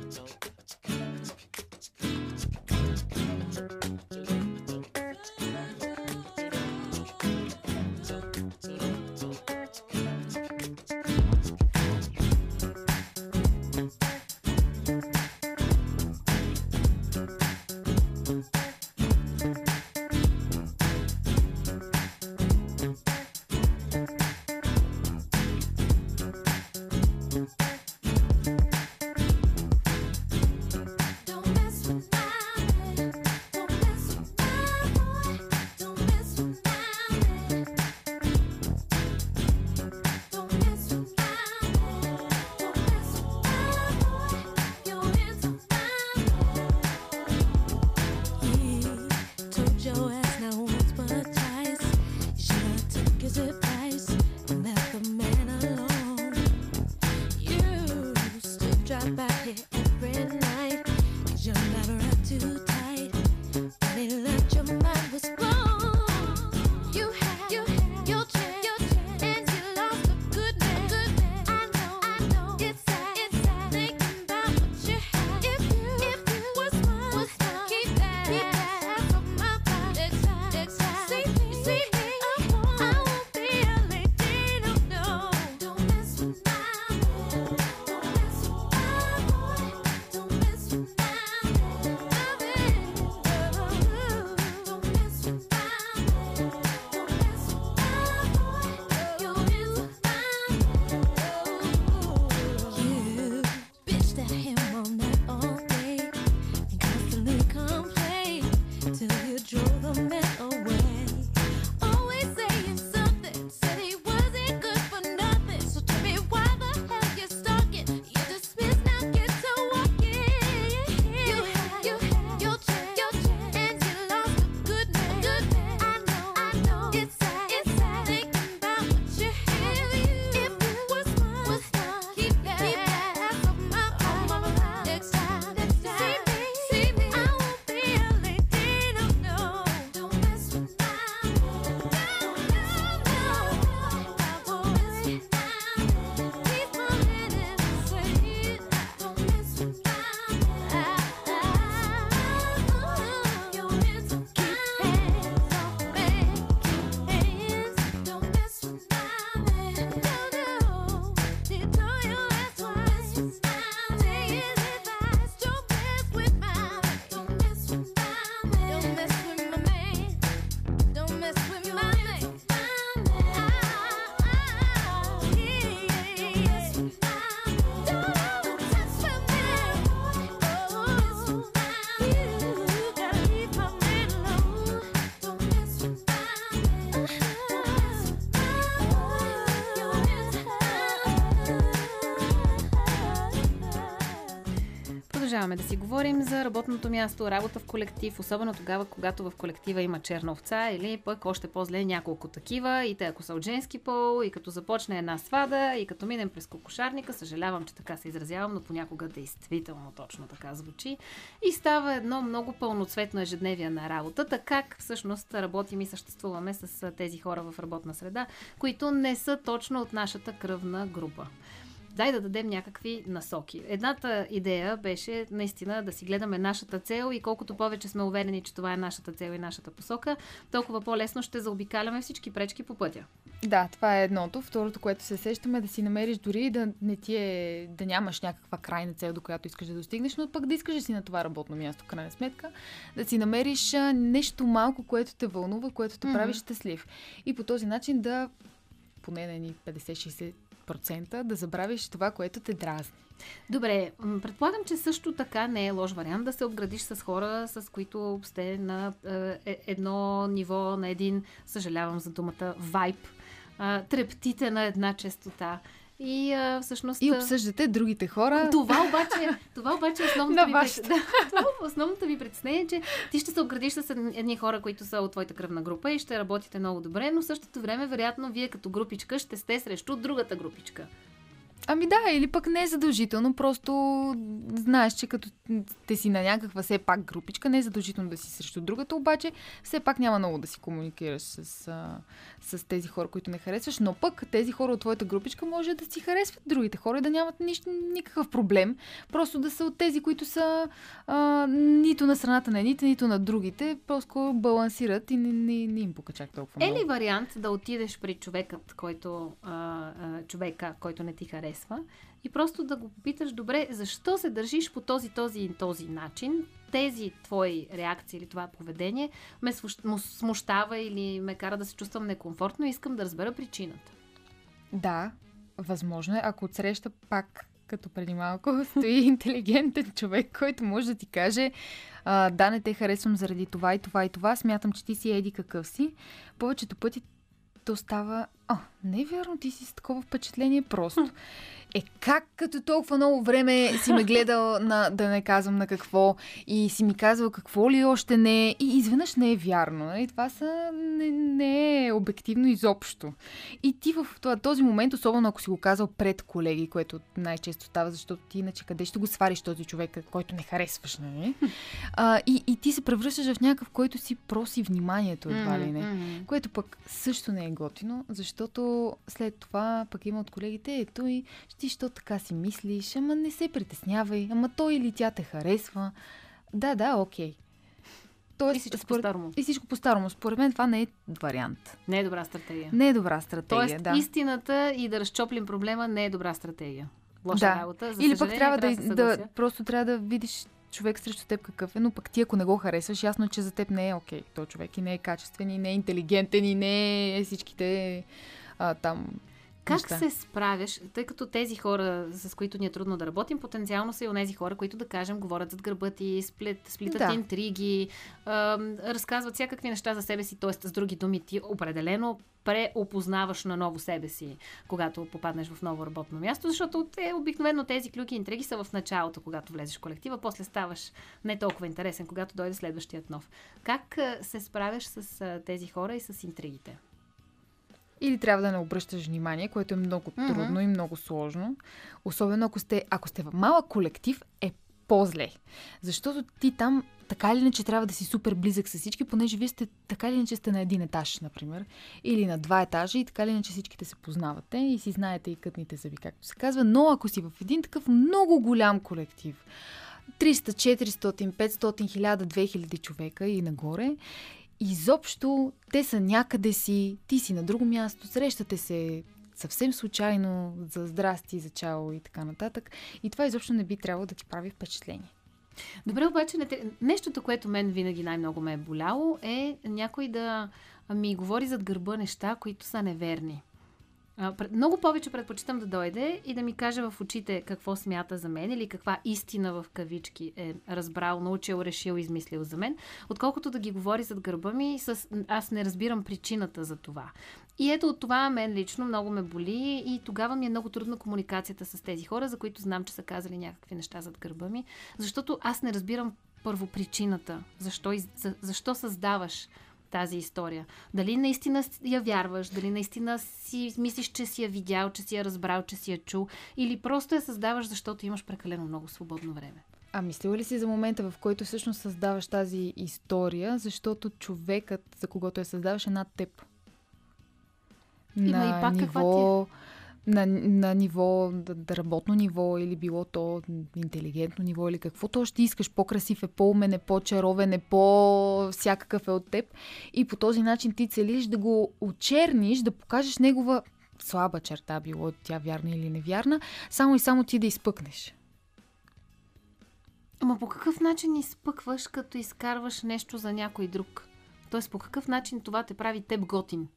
Продължаваме да си говорим за работното място, работа в колектив, особено тогава, когато в колектива има черна овца или пък още по-зле няколко такива, и те ако са от женски пол, и като започне една свада, и като минем през кокошарника, съжалявам, че така се изразявам, но понякога действително точно така звучи, и става едно много пълноцветно ежедневие на работата. Как всъщност работим и съществуваме с тези хора в работна среда, които не са точно от нашата кръвна група? Дай да дадем някакви насоки. Едната идея беше наистина да си гледаме нашата цел, и колкото повече сме уверени, че това е нашата цел и нашата посока, толкова по-лесно ще заобикаляме всички пречки по пътя. Да, това е едното. Второто, което се сещаме, е да си намериш дори да не ти е, да нямаш някаква крайна цел, до която искаш да достигнеш, но пък да искаш да си на това работно място, крайна сметка, да си намериш нещо малко, което те вълнува, което те mm-hmm. прави щастлив. И по този начин да поне на ни петдесет-шейсет процента да забравиш това, което те дразни. Добре, предполагам, че също така не е лош вариант да се обградиш с хора, с които сте на е, едно ниво, на един, съжалявам за думата, вайб, трептите на една честота. И а, всъщност... И обсъждате другите хора. Това обаче, това обаче основното, ви пред... да, това основното ви притеснение, че ти ще се обградиш с едни хора, които са от твоята кръвна група, и ще работите много добре, но в същото време, вероятно, вие като групичка ще сте срещу другата групичка. Ами да, или пък не е задължително, просто знаеш, че като те си на някаква все пак групичка, не е задължително да си срещу другата, обаче все пак няма много да си комуникираш с, а, с тези хора, които не харесваш, но пък тези хора от твоята групичка може да си харесват другите хора и да нямат нищо, никакъв проблем, просто да са от тези, които са а, нито на страната на едните, нито на другите, просто балансират и не, не, не им пука чак толкова много. Е ли вариант да отидеш при човекът, който, а, а, човека, който не ти харесва, и просто да го попиташ: добре, защо се държиш по този, този и този начин? Тези твои реакции или това поведение ме смущава или ме кара да се чувствам некомфортно, и искам да разбера причината. Да, възможно е, ако отсреща пак, като преди малко, стои интелигентен човек, който може да ти каже: а, да, не те харесвам заради това и това и това, смятам, че ти си еди какъв си. Повечето пъти то става: а, не е вярно, ти си с такова впечатление просто. Е, как като толкова много време си ме гледал, на, да не казвам на какво, и си ми казвал какво ли още не е, и изведнъж не е вярно. И това са, не, не е обективно изобщо. И ти в това, този момент, особено ако си го казал пред колеги, което най-често става, защото ти иначе къде ще го свариш този човек, който не харесваш, нали? А, и, и ти се превръщаш в някакъв, който си проси вниманието, едва ли не. Което пък също не е готино, защото след това пък има от колегите: ето и ти що така си мислиш, ама не се притеснявай, ама той или тя те харесва. Да, да, окей. Тоест, и всичко според... по-старому. И всичко по-старому. Според мен това не е вариант. Не е добра стратегия. Не е добра стратегия, Тоест, да. истината и да разчоплим проблема не е добра стратегия. Лоша да. работа. За или пък трябва, трябва да, да, да... Просто трябва да видиш човек срещу теб какъв е, но пък ти ако не го харесваш, ясно, че за теб не е окей. Той човек и не е качествен, и не е интелигентен, и не е всичките а, там... Как неща. Се справяш, тъй като тези хора, с които ни е трудно да работим, потенциално са и онези хора, които, да кажем, говорят зад гърба ти, сплит, сплитат да. интриги, э, разказват всякакви неща за себе си, т.е. с други думи ти определено преопознаваш на ново себе си, когато попаднеш в ново работно място, защото те, обикновено тези клюки и интриги са в началото, когато влезеш в колектива, после ставаш не толкова интересен, когато дойде следващият нов. Как се справяш с тези хора и с интригите? Или трябва да не обръщаш внимание, което е много трудно mm-hmm. и много сложно. Особено ако сте, ако сте в малък колектив, е по-зле. Защото ти там така или иначе трябва да си супер близък с всички, понеже вие сте така или иначе сте на един етаж, например, или на два етажа, и така или иначе всичките се познавате и си знаете и кътните зъби, както се казва. Но ако си в един такъв много голям колектив, триста, четиристотин, петстотин, хиляда, две хиляди човека и нагоре, изобщо те са някъде си, ти си на друго място, срещате се съвсем случайно за здрасти, за чао и така нататък. И това изобщо не би трябвало да ти прави впечатление. Добре, обаче нещото, което мен винаги най-много ме е боляло, е някой да ми говори зад гърба неща, които са неверни. А, много повече предпочитам да дойде и да ми каже в очите какво смята за мен или каква истина в кавички е разбрал, научил, решил, измислил за мен, отколкото да ги говори зад гърба ми с аз не разбирам причината за това. И ето от това мен лично много ме боли и тогава ми е много трудна комуникацията с тези хора, за които знам, че са казали някакви неща зад гърба ми, защото аз не разбирам първо причината, защо, защо създаваш тази история. Дали наистина я вярваш, дали наистина си мислиш, че си я видял, че си я разбрал, че си я чул, или просто я създаваш, защото имаш прекалено много свободно време. А мислила ли си за момента, в който всъщност създаваш тази история, защото човекът, за когото я създаваш, е над теб? Има на и пак ниво, каква ти е? На, на ниво, да, работно ниво, или било то интелигентно ниво, или каквото още искаш, по-красив е, по-умен е, по-чаровен е, по-всякакъв е от теб. И по този начин ти целиш да го очерниш, да покажеш негова слаба черта, било тя вярна или невярна, само и само ти да изпъкнеш. Ама по какъв начин изпъкваш, като изкарваш нещо за някой друг? Тоест по какъв начин това те прави теб готин?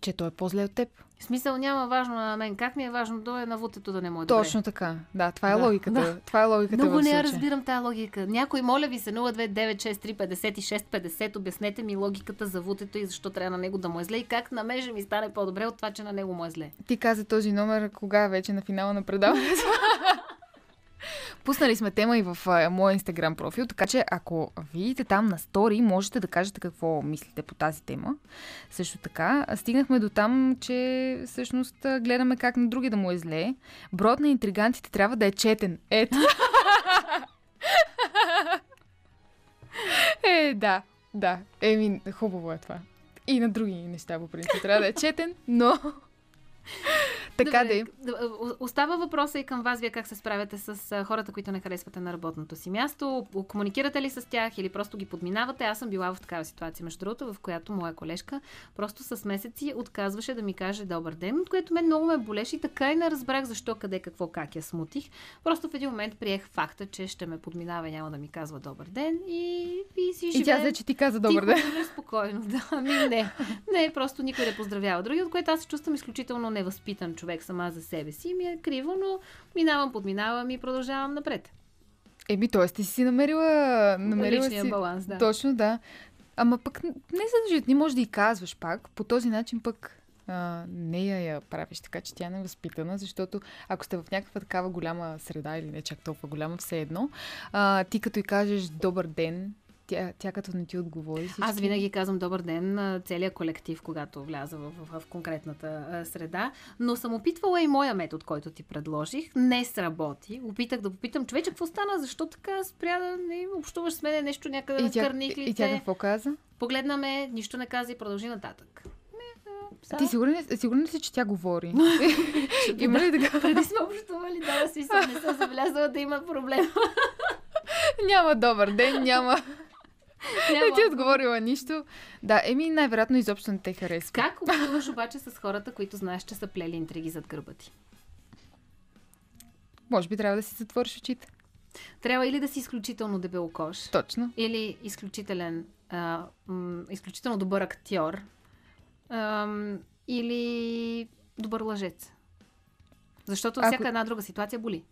Че той е по-зле от теб. В смисъл няма важно на мен. Как ми е важно да е на вутето да не му е добре. Точно така. Да, това е да. логиката. Да. Това е логиката. Много не я разбирам тая логика. Някой, моля ви се, нула две девет шест три пет шест пет, обяснете ми логиката за вутето и защо трябва на него да му е зле и как на мен ще ми стане по-добре от това, че на него му е зле. Ти каза този номер кога вече на финала на предаването? Пуснали сме тема и в а, моя Instagram профил, така че ако видите там на стори, можете да кажете какво мислите по тази тема. Също така, стигнахме до там, че всъщност гледаме как на други да му е зле. Броят на интригантите трябва да е четен. Ето. е, да, да. Еми, хубаво е това. И на други неща, по принцип, трябва да е четен, но... Така да е. Остава въпроса и към вас, вие как се справяте с хората, които не харесвате на работното си място? Комуникирате ли с тях или просто ги подминавате? Аз съм била в такава ситуация, между другото, в която моя колежка просто с месеци отказваше да ми каже добър ден, от което мен много ме болеше и така и не разбрах защо, къде, какво, как я смутих. Просто в един момент приех факта, че ще ме подминава и няма да ми казва добър ден и, и си живеем. И тя взе, че ти каза добър ден. Тихо, спокойно, да. Ами не. Не, просто никой не поздравява други, от което аз се чувствам изключително невъзпитан човек сама за себе си. Ми е криво, но минавам, подминавам и продължавам напред. Еби, т.е. ти си намерила... намерила личния си... баланс, да. Точно, да. Ама пък не задължително, може да и казваш пак. По този начин пък а, не я, я правиш така, че тя не е възпитана, защото ако сте в някаква такава голяма среда или не чак толкова голяма, все едно, а, ти като и кажеш добър ден, Тя, тя като не ти отговори всички. Аз винаги казвам добър ден на целия колектив, когато вляза в, в, в конкретната а, среда, но съм опитвала и моя метод, който ти предложих. Не сработи. Опитах да попитам човече, какво стана? Защо така спря да не общуваш с мене нещо някъде на кърниклите? И тя какво каза? Погледна ме, нищо не каза и продължи нататък. Са? Ти сигурна си, че тя говори? Има ли така? Преди сме общували, да, смисъл, не съм забелязала да има проблем. Няма добър ден, няма... Не ти отговорила нищо. Да, еми най-вероятно изобщо не те харесва. Как общуваш обаче с хората, които знаеш, че са плели интриги зад гърба ти? Може би трябва да си затвориш очите. Трябва или да си изключително дебелокош. Точно. Или изключителен, а, м- изключително добър актьор. А, м- или добър лъжец. Защото Ако... всяка една друга ситуация боли.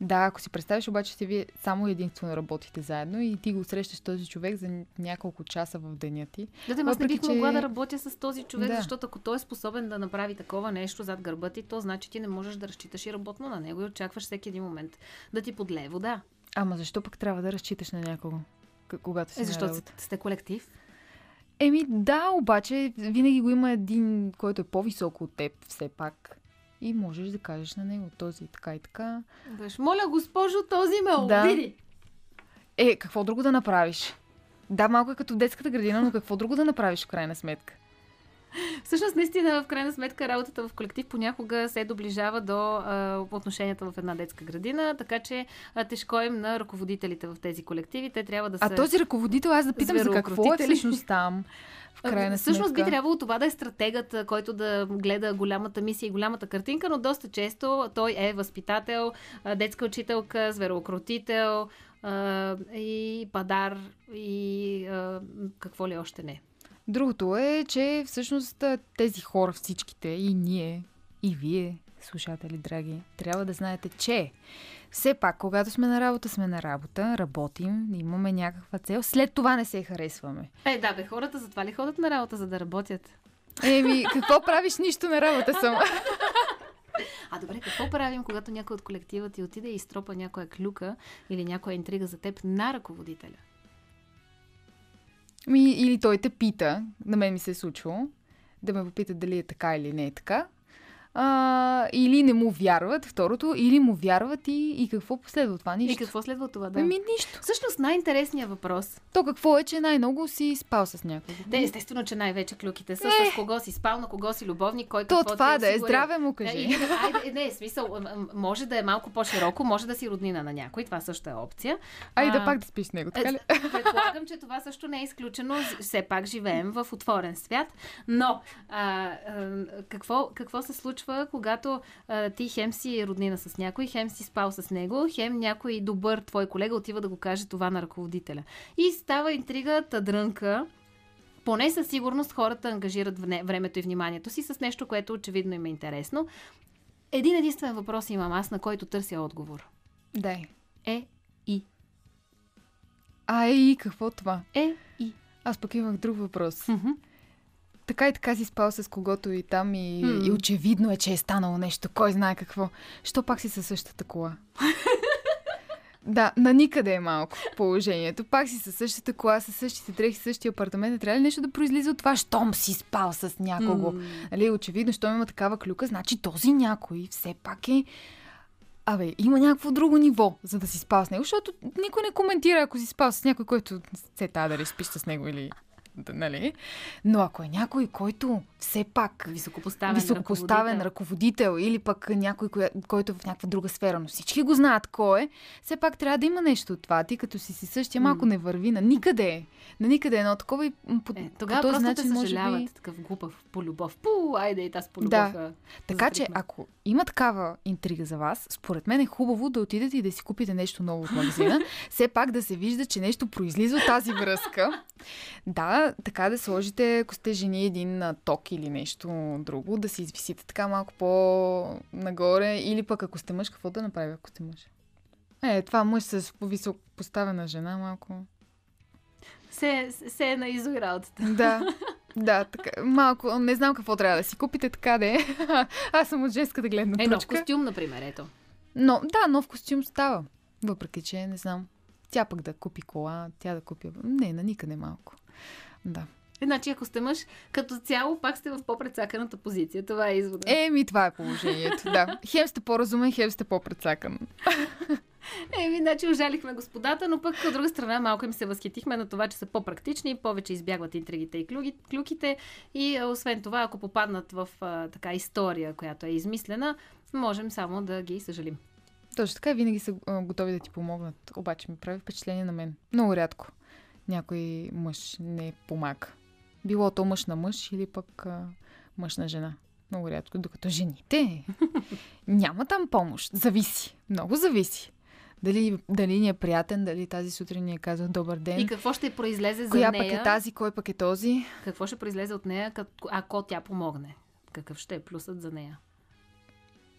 Да, ако си представиш обаче, че вие само единствено работите заедно и ти го срещаш този човек за няколко часа в деня ти. Да, аз не бих че... могла да работя с този човек, да. Защото ако той е способен да направи такова нещо зад гърба ти, то значи ти не можеш да разчиташ и работно на него и очакваш всеки един момент да ти подлее вода. Ама защо пък трябва да разчиташ на някого, когато си е, защото сте колектив? Еми да, обаче винаги го има един, който е по-високо от теб все пак. И можеш да кажеш на него този и така и така. Беш, моля, госпожо, този ме обиди. Да. Е, какво друго да направиш? Да, малко е като в детската градина, но какво друго да направиш в крайна сметка? Всъщност, наистина, в крайна сметка, работата в колектив понякога се доближава до а, отношенията в една детска градина, така че а, тежко им на ръководителите в тези колективи. Те трябва да са... А този ръководител, аз да питам за какво е всъщност там. В крайна всъщност би трябвало това да е стратегът, който да гледа голямата мисия и голямата картинка, но доста често той е възпитател, детска учителка, звероукротител и падар и какво ли още не. Другото е, че всъщност тези хора всичките, и ние, и вие, слушатели драги, трябва да знаете, че все пак, когато сме на работа, сме на работа, работим, имаме някаква цел, след това не се харесваме. Е, да бе, хората затова ли ходят на работа, за да работят? Еми, какво правиш? Нищо на работа само. А добре, какво правим, когато някой от колектива ти отиде и изтропа някоя клюка или някоя интрига за теб на ръководителя? Ми, или той те пита, на мен ми се е случило, да ме попита дали е така или не е така. А, или не му вярват, второто, или му вярват и, и какво последва това? Нищо. И какво следва това, да. Ами нищо. Всъщност най-интересният въпрос. То какво е, че най-много си спал с някого? Те, естествено, че най-вече клюките са е. С кого си спал, на кого си любовник, кой какво ти осигуря. То това да е, здраве му кажи. Да, айде, не, смисъл, може да е малко по-широко, може да си роднина на някой, това също е опция. А и да пак да спиш с него, така ли? Предполагам, че това също не е изключено, все пак живеем в отворен свят, но а, а, какво, какво се случва, когато а, ти хем си роднина с някой, хем си спал с него, хем някой добър твой колега отива да го каже това на ръководителя. И става интрига, тадрънка. Поне със сигурност хората ангажират времето и вниманието си с нещо, което очевидно им е интересно. Един единствен въпрос имам аз, на който търся отговор. Дай. Е и. А е и какво това? Е и. Аз пък имах друг въпрос. Mm-hmm. Така и така си спал с когото и там и, mm. и очевидно е, че е станало нещо. Кой знае какво. Що пак си със същата кола? Да, на никъде е малко положението. Пак си със същата кола, със същите дрехи, същия апартамент. Не трябва ли нещо да произлиза от това? Щом си спал с някого? Mm. Нали, очевидно, щом има такава клюка, значи този някой все пак е... Абе, има някакво друго ниво, за да си спал с него, защото никой не коментира, ако си спал с някой, който се тада да спиш с него или... Нали? Но ако е някой, който все пак високопоставен, високопоставен ръководител. ръководител или пък някой, който е в някаква друга сфера, но всички го знаят кой е, все пак трябва да има нещо от това. Ти като си си същия, малко не върви на никъде. На никъде едно такова и по, е, тогава по този начин може би... Тогава просто те съжаляват такъв глупав по любов. Пу, айде и тази по любов. Да. Така че, ако има такава интрига за вас, според мен е хубаво да отидете и да си купите нещо ново от магазина. Все пак да се вижда, че нещо произлиза от тази връзка. Да, така да сложите, ако сте жени, един ток или нещо друго, да се извисите така малко по-нагоре, или пък ако сте мъж, какво да направи, ако сте мъж? Е, това мъж с високопоставена жена малко... Се, се е на изогралцата. Да, да, така, малко, не знам какво трябва да си купите, така да е. Аз съм от женската гледна точка. Е, нов костюм, например, ето. Но, да, нов костюм става, въпреки че, не знам, тя пък да купи кола, тя да купи... Не, на никъде малко. Да. Значи, ако сте мъж, като цяло пак сте в по-прецаканата позиция. Това е извода. Еми, това е положението, да. Хем сте по-разумен, хем сте по-прецакан. Еми, значи, ужалихме господата, но пък от друга страна малко им се възхитихме на това, че са по-практични, повече избягват интригите и клюките. И освен това, ако попаднат в а, така история, която е измислена, можем само да ги съжалим. Точно така, винаги са готови да ти помогнат. Обаче ми прави впечатление на мен. Много рядко някой мъж не помага. Било то мъж на мъж или пък а, мъж на жена. Много рядко. Докато жените няма там помощ. Зависи. Много зависи. Дали, дали ни е приятен, дали тази сутрин ни е казал добър ден. И какво ще произлезе за нея? Коя пък е тази, кой пък е този? Какво ще произлезе от нея, ако тя помогне? Какъв ще е плюсът за нея?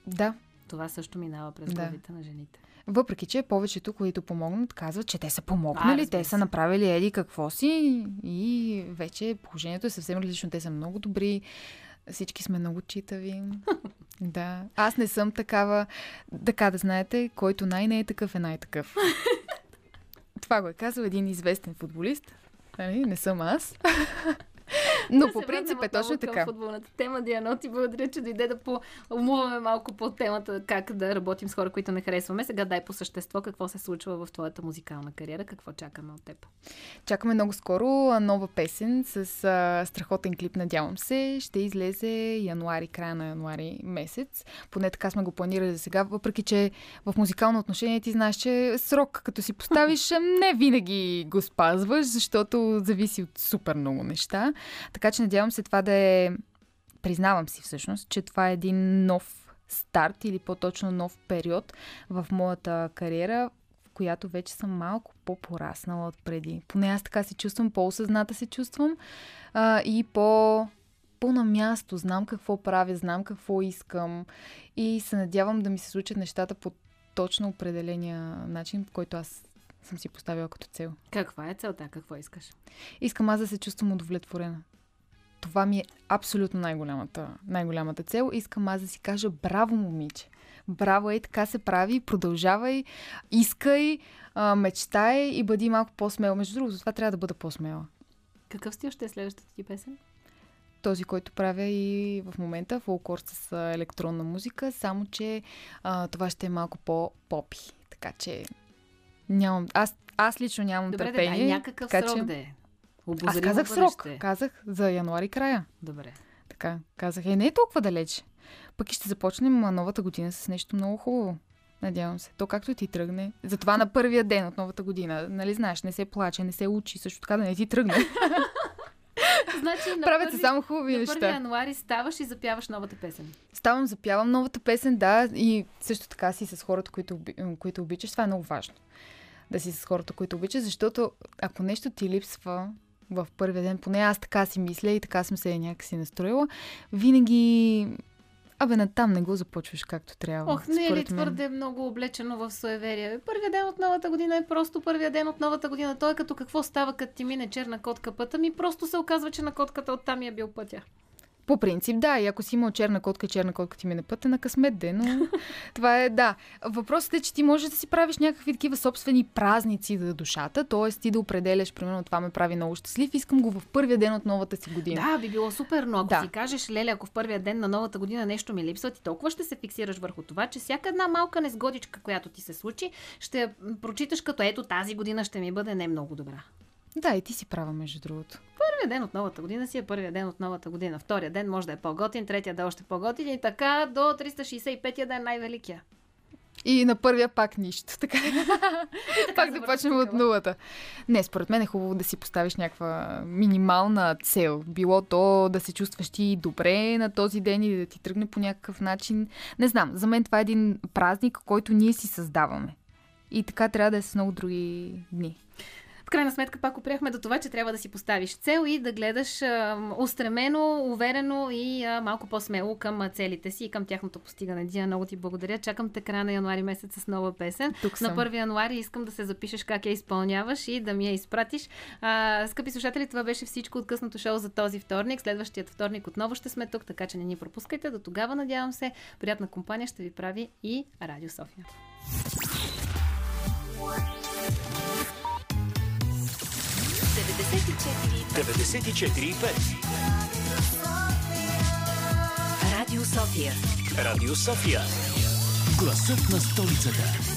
Да. Това също минава през главите да. На жените. Въпреки че повечето, които помогнат, казват, че те са помогнали, а, те са направили еди какво си и вече положението е съвсем различно. Те са много добри, всички сме много читави. Да. Аз не съм такава, така да знаете, който най-не е такъв е най-такъв. Това го е казал един известен футболист. Нали? Не съм аз. Но да, по принцип е точно така. Към футболната тема, Диано, ти благодаря, че дойде да поумуваме малко по темата как да работим с хора, които не харесваме. Сега дай по същество какво се случва в твоята музикална кариера, какво чакаме от теб. Чакаме много скоро нова песен с а, страхотен клип, надявам се. Ще излезе януари, края на януари месец. Поне така сме го планирали за сега, въпреки че в музикално отношение ти знаеш, че срок като си поставиш, не винаги го спазваш, защото зависи от супер много неща. Така че надявам се това да е... Признавам си всъщност, че това е един нов старт или по-точно нов период в моята кариера, в която вече съм малко по-пораснала от преди. Поне аз така се чувствам, по-осъзната се чувствам а, и по... на място. Знам какво правя, знам какво искам и се надявам да ми се случат нещата по точно определения начин, по който аз съм си поставила като цел. Каква е целта? Какво искаш? Искам аз да се чувствам удовлетворена. Това ми е абсолютно най-голямата, най-голямата цел. Искам аз да си кажа браво, момиче! Браво, ей, така се прави, продължавай, искай, мечтай и бъди малко по-смела. Между другото, това трябва да бъда по-смела. Какъв стил ще е следващата ти песен? Този, който правя и в момента, фолклор с електронна музика, само че а, това ще е малко по-попи. Така че нямам... Аз, аз лично нямам Добре, търпение. Добре, да, някакъв така, срок че... да е. Аз казах срок. Казах за януари края. Добре. Така, казах. Е, не е толкова далеч. Пък и ще започнем новата година с нещо много хубаво. Надявам се. То както ти тръгне. Затова на първия ден от новата година, нали знаеш, не се плаче, не се учи, също така да не ти тръгне. Значи, на правят първи, се само хубави неща. На първи януари ставаш и запяваш новата песен. Ставам, запявам новата песен, да. И също така си с хората, които, които обичаш. Това е много важно. Да си с хората, които обичаш, защото ако нещо ти липсва в първия ден, поне аз така си мисля и така съм се някакси настроила, винаги... Абе, натам не го започваш както трябва. Ох, не е ли твърде мен. Много облечено в суеверия? Първия ден от новата година е просто първия ден от новата година. Той е като какво става, като ти мине черна котка пътя, ми просто се оказва, че на котката оттам я бил пътя. По принцип, да. И ако си имал черна котка, черна котка ти мине пътя, на късмет ден, но това е, да. Въпросът е, че ти можеш да си правиш някакви такива собствени празници за душата, т.е. ти да определяш, примерно, това ме прави много щастлив, искам го в първия ден от новата си година. Да, би било супер, но ако да. Си кажеш, леле, ако в първия ден на новата година нещо ми липсва, ти толкова ще се фиксираш върху това, че всяка една малка несгодичка, която ти се случи, ще прочиташ като ето тази година ще ми бъде не много добра. Да, и ти си права, между другото. Първият ден от новата година си е първият ден от новата година. Втория ден може да е по-готин, третия да е още по-готин и така до триста шейсет и петия да е най-великия. И на първия пак нищо. Така. Пак да почнем от нулата. Не, според мен е хубаво да си поставиш някаква минимална цел. Било то да се чувстваш ти добре на този ден или да ти тръгне по някакъв начин. Не знам, за мен това е един празник, който ние си създаваме. И така трябва да е с много други дни. В крайна сметка пак опряхме до това, че трябва да си поставиш цел и да гледаш а, устремено, уверено и а, малко по-смело към целите си и към тяхното постигане. Диана, много ти благодаря. Чакам те края на януари месец с нова песен. Тук съм. На първи януари искам да се запишеш как я изпълняваш и да ми я изпратиш. А, скъпи слушатели, това беше всичко от късното шоу за този вторник. Следващият вторник отново ще сме тук, така че не ни пропускайте. До тогава, надявам се, приятна компания ще ви прави и Радио София. деветдесет и четири и пет Радио София. Радио София. Гласът на столицата.